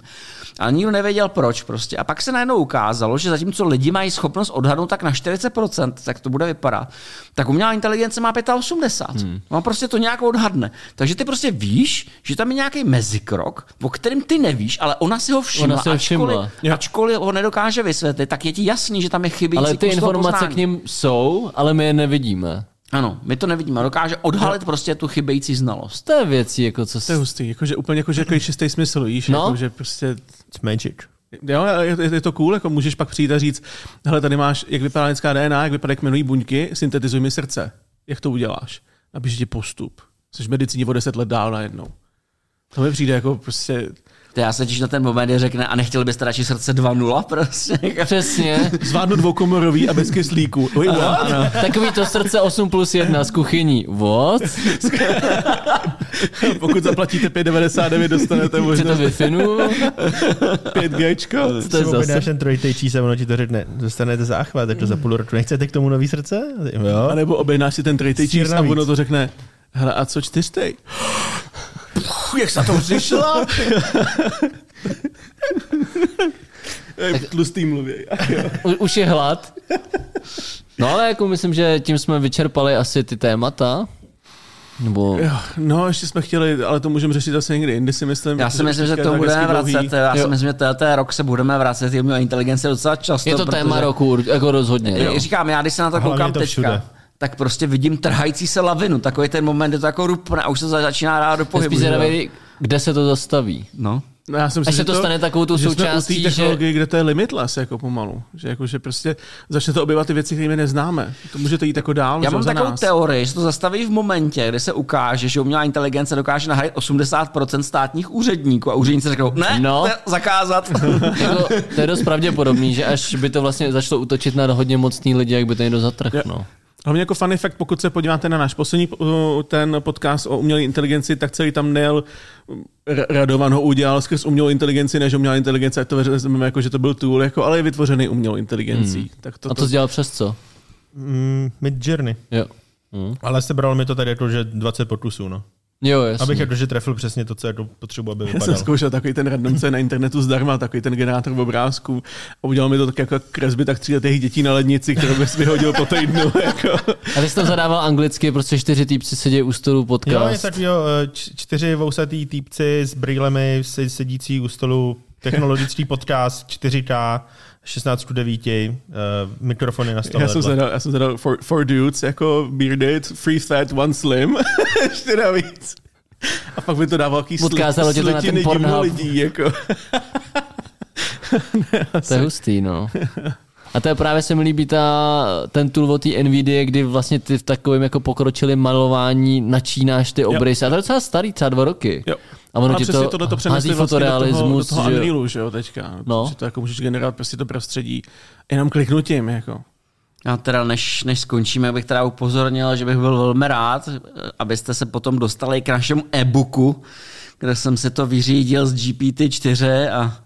Ale nikdo nevěděl proč prostě. A pak se najednou ukázalo, že zatímco lidi mají schopnost odhadnout tak na 40%, tak to bude vypadat, tak umělá inteligence má 85. On prostě to nějak odhadne. Takže ty prostě víš, že tam je nějaký mezikrok, o kterém ty nevíš, ale ona si ho všimla. Ačkoliv ho nedokáže vysvětlit, tak je ti jasný, že tam je chybějící. Ale ty informace k nim jsou, ale my je nevidíme. Ano, my to nevidíme. Dokáže odhalit prostě tu chybějící znalost. To je věcí, jako co. To je hustý, jakože úplně jakože čistý smysl, víš, jakože prostě it's magic. Jo, je to cool, jako můžeš pak přijít a říct, hele, tady máš, jak vypadá lidská DNA, jak vypadají kmenový buňky, syntetizuj mi srdce. Jak to uděláš? Napíš ti postup. Jsi v medicíně o 10 let dál najednou. To mi přijde jako prostě. To já se těž na ten moment řekne, a nechtěl byste radši srdce 2.0 prostě. Přesně. Zvládnu dvoukomorový a bez kyslíku. Oj, ano. Takový to srdce 8+1 z kuchyní. What? Pokud zaplatíte 5,99, dostanete možná. Či to vyfinu? 5Gčko. Třeba objednáš ten trojtejčí se, ono ti to řekne, dostanete záchvat, tak to za půl roku nechcete k tomu nový srdce? Jo. A nebo objednáš si ten trojtejčí a ono to řekne, hele, a co čtyřtej? Jak se to přišlo? Tlustý mluví. Už je hlad. No ale jako myslím, že tím jsme vyčerpali asi ty témata. Nebo. Jo, no, ještě jsme chtěli, ale to můžeme řešit asi někdy jindy, si myslím. Já si myslím, že to budeme vracet. Já si myslím, že tenhle rok se budeme vracet umělé inteligence docela často. Je to téma roku, jako rozhodně. Říkám, já když se na to koukám teďka, tak prostě vidím trhající se lavinu. Takový ten moment, kdy to jako rupne a už se začíná rád do pohybu. Spíš neví, kde se to zastaví. No já jsem si, až se to stane takovou tu součástí, technologie, kde to je limitless jako pomalu. Že, jako, že prostě začne to objevat ty věci, které my neznáme. To můžete jít jako dál. Já mám takovou teorii, že to zastaví v momentě, kde se ukáže, že umělá inteligence dokáže nahradit 80% státních úředníků a úředníci řeknou, zakázat. To je dost pravděpodobný, že až by to vlastně začalo útočit na hodně mocný lidi, jak by to někdo zatrhl. No. Hlavně jako fun fact, pokud se podíváte na náš poslední ten podcast o umělé inteligenci, tak celý tam nejel Radovan ho udělal skrz umělou inteligenci, než umělá inteligence, to vezmeme jako, že to byl tool, jako, ale je vytvořený umělou inteligencí. Tak to, a to jsi dělal přes co? Midjourney. Jo. Ale sebral mi to tady jako, že 20 pokusů, no. Jo, jasný. Abych jakože trefil přesně to, co jako potřebuji, aby vypadalo. Já jsem zkoušel takový ten randomce na internetu zdarma, takový ten generátor obrázků a udělal mi to tak jako kresby tak 3letých dětí na lednici, kterou bys vyhodil po týdnu. Jako. A ty jsi tam zadával anglicky, prostě 4 týpci sedí u stolu podcast. Jo, je takový 4 vousatý týpci s brýlemi sedící u stolu Technologický podcast 4K, 16:9, mikrofony na stole. Já jsem zadal four dudes, jako bearded, free fat, one slim, 4 a víc. A pak by to dával jaký slitiny divů lidí. Jako. To je hustý, no. A to je právě se mi líbí ten tool od té Nvidia, kdy vlastně ty v takovém jako pokročilém malování načínáš ty obrysy. A to je docela starý, třeba 2 roky. Jo. A ono ti to hází fotorealismus. Do toho Unrealu, že jo, teďka. No. Že to jako můžeš generovat prostě to prostředí jenom kliknutím, jako. A teda než skončíme, bych teda upozornil, že bych byl velmi rád, abyste se potom dostali k našemu e-booku, kde jsem si to vyřídil z GPT-4 a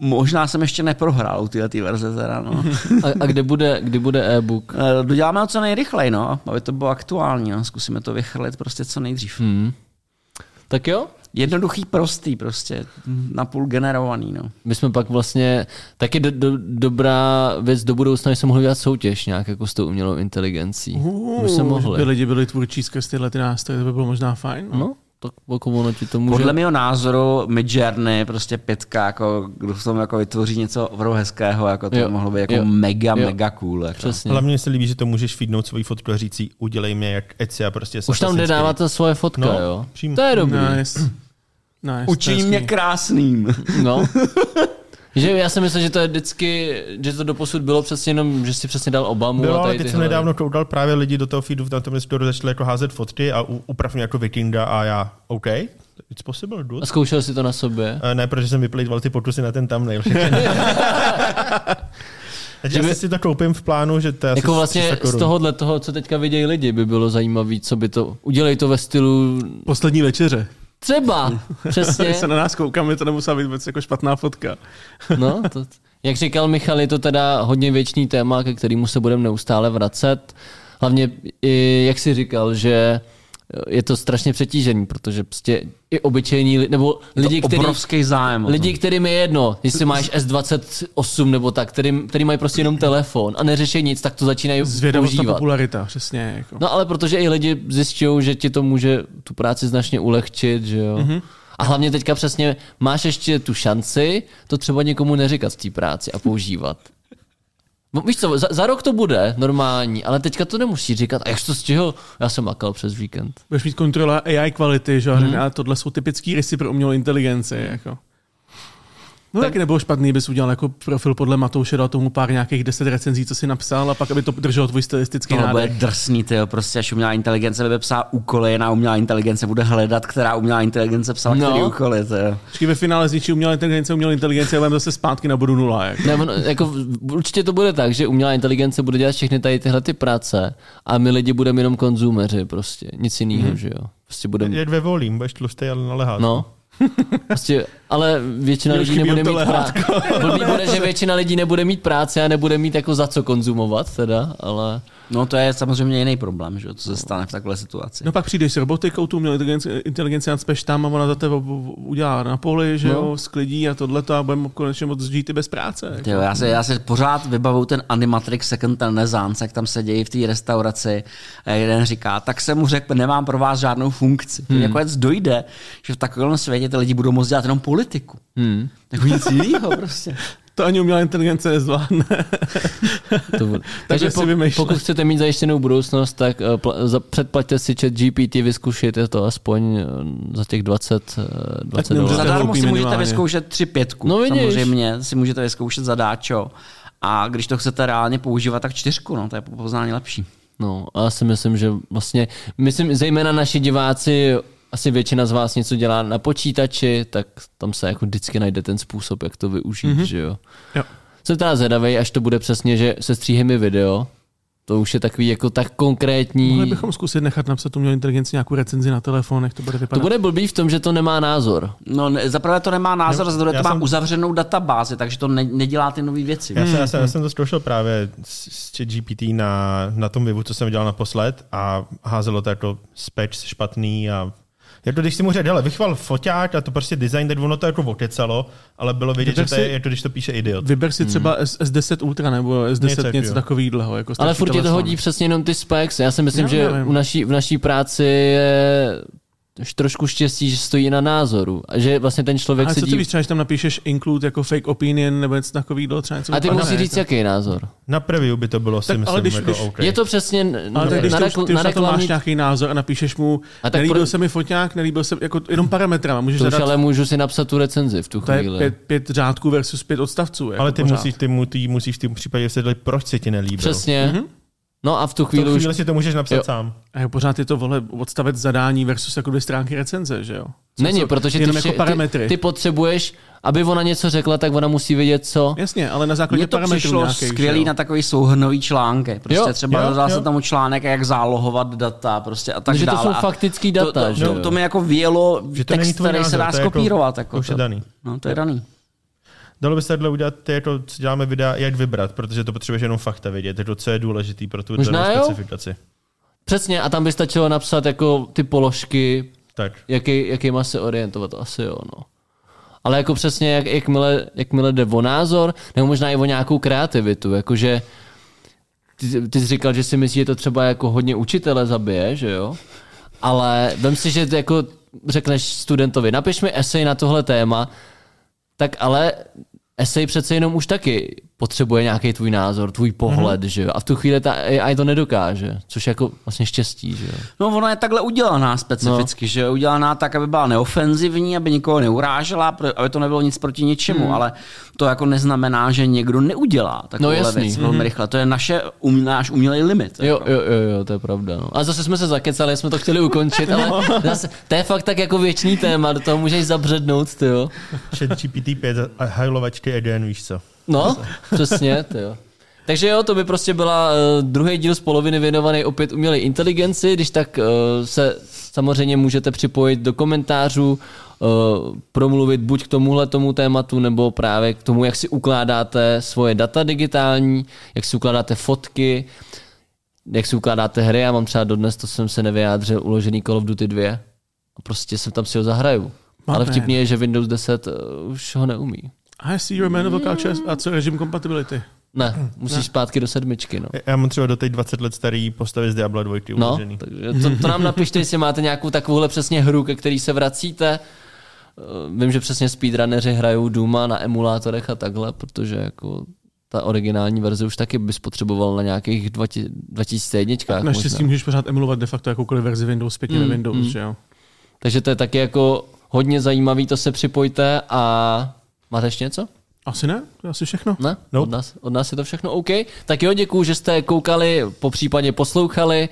možná jsem ještě neprohrál tyhle verze teda, no. A kdy bude e-book? Doděláme ho co nejrychleji, no, aby to bylo aktuální, no. Zkusíme to vychrlit prostě co nejdřív. Tak jo? Jednoduchý, prostý prostě, napůl generovaný, no. My jsme pak vlastně, taky dobrá věc do budoucna, že se mohli dělat soutěž nějak jako s tou umělou inteligencí. By lidi byli tvůrčí skrz tyhle ty nástroje, to by bylo možná fajn, no. Tak ono ti to může... Podle mého názoru Midjourney, prostě 5, jako, kdo v tom jako vytvoří něco vrou hezkého, jako to mohlo být jako mega cool. Jako. Hlavně se líbí, že to můžeš feednout svoji fotku a říct udělej mě jak Etsy a prostě... Už tam jde dávat to svoje fotka, no, jo? Přijím. To je dobrý. Nice. Učí mě krásným. No. Že já si myslím, že to je vždycky, že to doposud bylo přesně jenom, že si přesně dal Obamu. Bylo, a tady teď jsem nedávno koudal právě lidi do toho feedu, na tom Discordu začali jako házet fotky a uprav mě jako Vikinga a já, OK, it's possible, dude. A zkoušel jsi to na sobě? Ne, protože jsem vyplejtval ty pokusy na ten thumbnail. Takže si to koupím v plánu, že to je jako vlastně z tohohle toho, co teďka vidějí lidi, by bylo zajímavý, co by to, udělej to ve stylu... Poslední večeře. Třeba, přesně. Když se na nás koukáme, to nemusela být vůbec jako špatná fotka. No, to, jak říkal Michal, je to teda hodně věčný téma, ke kterému se budeme neustále vracet. Hlavně, i, jak jsi říkal, že je to strašně přetížený, protože prostě i obyčejní lidi, obrovský zájem. Lidi, kterým je jedno, jestli máš S28 nebo tak, který mají prostě jenom telefon a neřeší nic, tak to začínají používat. Zvědavost a popularita, přesně. Jako. No ale protože i lidi zjišťují, že ti to může tu práci značně ulehčit, že jo. Mm-hmm. A hlavně teďka přesně máš ještě tu šanci to třeba někomu neříkat v té práci a používat. No, víš co, za rok to bude normální, ale teďka to nemusí říkat. A jak jsi to stihl? Já jsem makal přes víkend. Budeš mít kontrola AI kvality, že? A tohle jsou typický rysy pro umělou inteligenci. Jako. No tak nebylo špatný, bys udělal jako profil podle Matouše, dal tomu pár nějakých 10 recenzí, co si napsal, a pak aby to drželo tvůj stylistický nádech. To bude drsný, tyjo, prostě až umělá inteligence bude psát úkoly, jiná umělá inteligence bude hledat, která umělá inteligence psala který úkoly, tyjo. Vždycky ve finále zničí umělá inteligence a budeme zase zpátky na bodu 0. Jako. Ne, jako, určitě to bude tak, že umělá inteligence bude dělat všechny tady tyhle ty práce a my lidi budeme jenom konzumeři prostě, nic jiného, že jo. Prostě budeme. Jak ve volím, budeš tlustej, ale nalehát. No. Prostě, ale většina lidí nebude mít práci. Blbý bude, že většina lidí nebude mít práci a nebude mít jako za co konzumovat teda, ale... No to je samozřejmě jiný problém, že? Co se stane v takové situaci. No pak přijdeš s robotikou, tu umělou inteligenci nadspeš tam a ona za tebe udělá na poli, že jo, sklidí a tohleto a budeme konečně moc žít i bez práce. Tyjo, já se pořád vybavuju ten Animatrix Second Renaissance, jak tam se dějí v té restauraci a jeden říká, tak se mu řekl, nemám pro vás žádnou funkci. Nakonec dojde, že v takovém světě ty lidi budou moct dělat jenom politiku. Jako nic jiného prostě. To ani umělá inteligence nezvládne. Takže pokud chcete mít zajištěnou budoucnost, tak předplaťte si ChatGPT, vyzkoušejte to aspoň za těch $20. Zadarmo si můžete vyzkoušet 3 5. No, samozřejmě si můžete vyzkoušet zadáčo. A když to chcete reálně používat, tak 4, no, to je poznání lepší. No, a já si myslím, že vlastně, zejména naši diváci, asi většina z vás něco dělá na počítači, tak tam se jako vždycky najde ten způsob, jak to využít, že jo. Jsem teda zvědavej, až to bude přesně, že se stříheme video. To už je takový jako tak konkrétní. Mohli bychom zkusit nechat napsat umělou inteligenci nějakou recenzi na telefon, jak to bude vypadat. To bude blbý v tom, že to nemá názor. No, zaprvé to nemá názor, za druhé to má uzavřenou databázi, takže to nedělá ty nové věci. Já jsem to zkoušel právě s ChatGPT na tom webu, co jsem dělal naposled, a házelo to jako speč špatný a jako když si mu řekl, vychval foťák a to prostě design, tak ono to jako okecalo, ale bylo vidět, že to je, jako když to píše idiot. Vyber si třeba S10 Ultra nebo S10 něco takovýhleho. Jako ale furt to hodí přesně jenom ty specs. Já si myslím, že v naší práci je trošku štěstí, že stojí na názoru. A že vlastně ten člověk a co ty víš, třeba, že tam napíšeš include jako fake opinion nebo něco takového, třeba něco. A ty musí říct, jaký názor. Na preview by to bylo, tak, si myslím, ale když, okay. Je to přesně na reklamní... máš nějaký názor a napíšeš mu, a nelíbil se mi foťák, nelíbil se, jako jenom parametrama. Můžeš zadat... ale můžu si napsat tu recenzi v tu chvíli. To je 5 řádků versus 5 odstavců. Jako ale ty musíš, v tom případě vysvětlit, proč se ti nelíbil. Přesně. Mm-hmm. No a v tu chvíli už... si to můžeš napsat sám. A pořád je to, vole, odstavec zadání versus jako 2 stránky recenze, že jo? Co není, protože ty potřebuješ, aby ona něco řekla, tak ona musí vědět, co... Jasně, ale na základě parametrů nějakých. Mně to přišlo skvělý na takový souhrnový články. Prostě jo, třeba dodá se tam článek, jak zálohovat data prostě a tak dále. To jsou faktický data, že jo? To mi jako vělo text, který se dá skopírovat. To je daný. No, to je daný. Dalo by se takhle udělat, jako, co děláme videa, jak vybrat, protože to potřebuješ jenom fakta vědět, jako, co je důležitý pro tu specifikaci. Přesně, a tam by stačilo napsat jako ty položky, tak. Jaký má se orientovat, asi jo. No. Ale jako přesně, jakmile jde o názor, nebo možná i o nějakou kreativitu, jakože ty jsi říkal, že si myslíš, že to třeba jako hodně učitele zabije, že jo? Ale vem si, že jako řekneš studentovi, napiš mi esej na tohle téma, tak ale esej přece jenom už taky potřebuje nějaký tvůj názor, tvůj pohled, že jo? A v tu chvíli ta AI to nedokáže, což je jako vlastně štěstí, že jo? No ona je takhle udělaná specificky, že jo? Udělaná tak, aby byla neofenzivní, aby nikoho neurážela, aby to nebylo nic proti ničemu, ale to jako neznamená, že někdo neudělá takovouhle věc velmi rychle. To je náš umělej limit. Jo, to je pravda. No. A zase jsme se zakecali, jsme to chtěli ukončit, ale zase, to je fakt tak jako věčný téma, do toho můžeš zabřednout, ty jo. GPT-5 a hajlovačky again, víš co? No, přesně, to jo. Takže jo, to by prostě byla druhý díl z poloviny věnovaný opět umělé inteligenci, když tak se samozřejmě můžete připojit do komentářů, promluvit buď k tomuhletomu tématu, nebo právě k tomu, jak si ukládáte svoje data digitální, jak si ukládáte fotky, jak si ukládáte hry. Já mám třeba dodnes, to jsem se nevyjádřil, uložený Call of Duty 2 a prostě jsem tam si ho zahraju. Ale vtipně je, že Windows 10 už ho neumí. I see your man of a couch. A co režim kompatibility? Ne, musíš zpátky do 7. No. Já mám třeba do té 20 let starý postavy z Diabla 2 uložený. No, takže to nám napište, jestli máte nějakou takovouhle přesně hru, ke který se vracíte. Vím, že přesně speedrunneři hrajou Dooma na emulátorech a takhle, protože jako ta originální verze už taky bys potřeboval na nějakých 2001. Naštěstí můžeš pořád emulovat de facto jakoukoliv verzi Windows 5 na Windows, že jo? Takže to je taky jako hodně zajímavý, to se připojte a... Máte ještě něco? Asi ne, asi všechno. Ne? Nope. Od nás je to všechno OK. Tak jo, děkuju, že jste koukali, popřípadně poslouchali.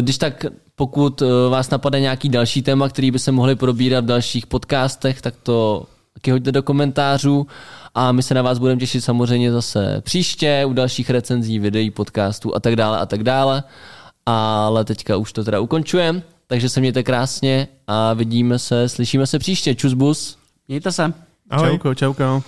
Když tak, pokud vás napadne nějaký další téma, který by se mohli probírat v dalších podcastech, tak to taky hoďte do komentářů a my se na vás budeme těšit samozřejmě zase příště u dalších recenzí, videí, podcastů a tak dále. Ale teďka už to teda ukončujeme, takže se mějte krásně a slyšíme se příště. Čus bus. Mějte se. Ahoj. Čauko.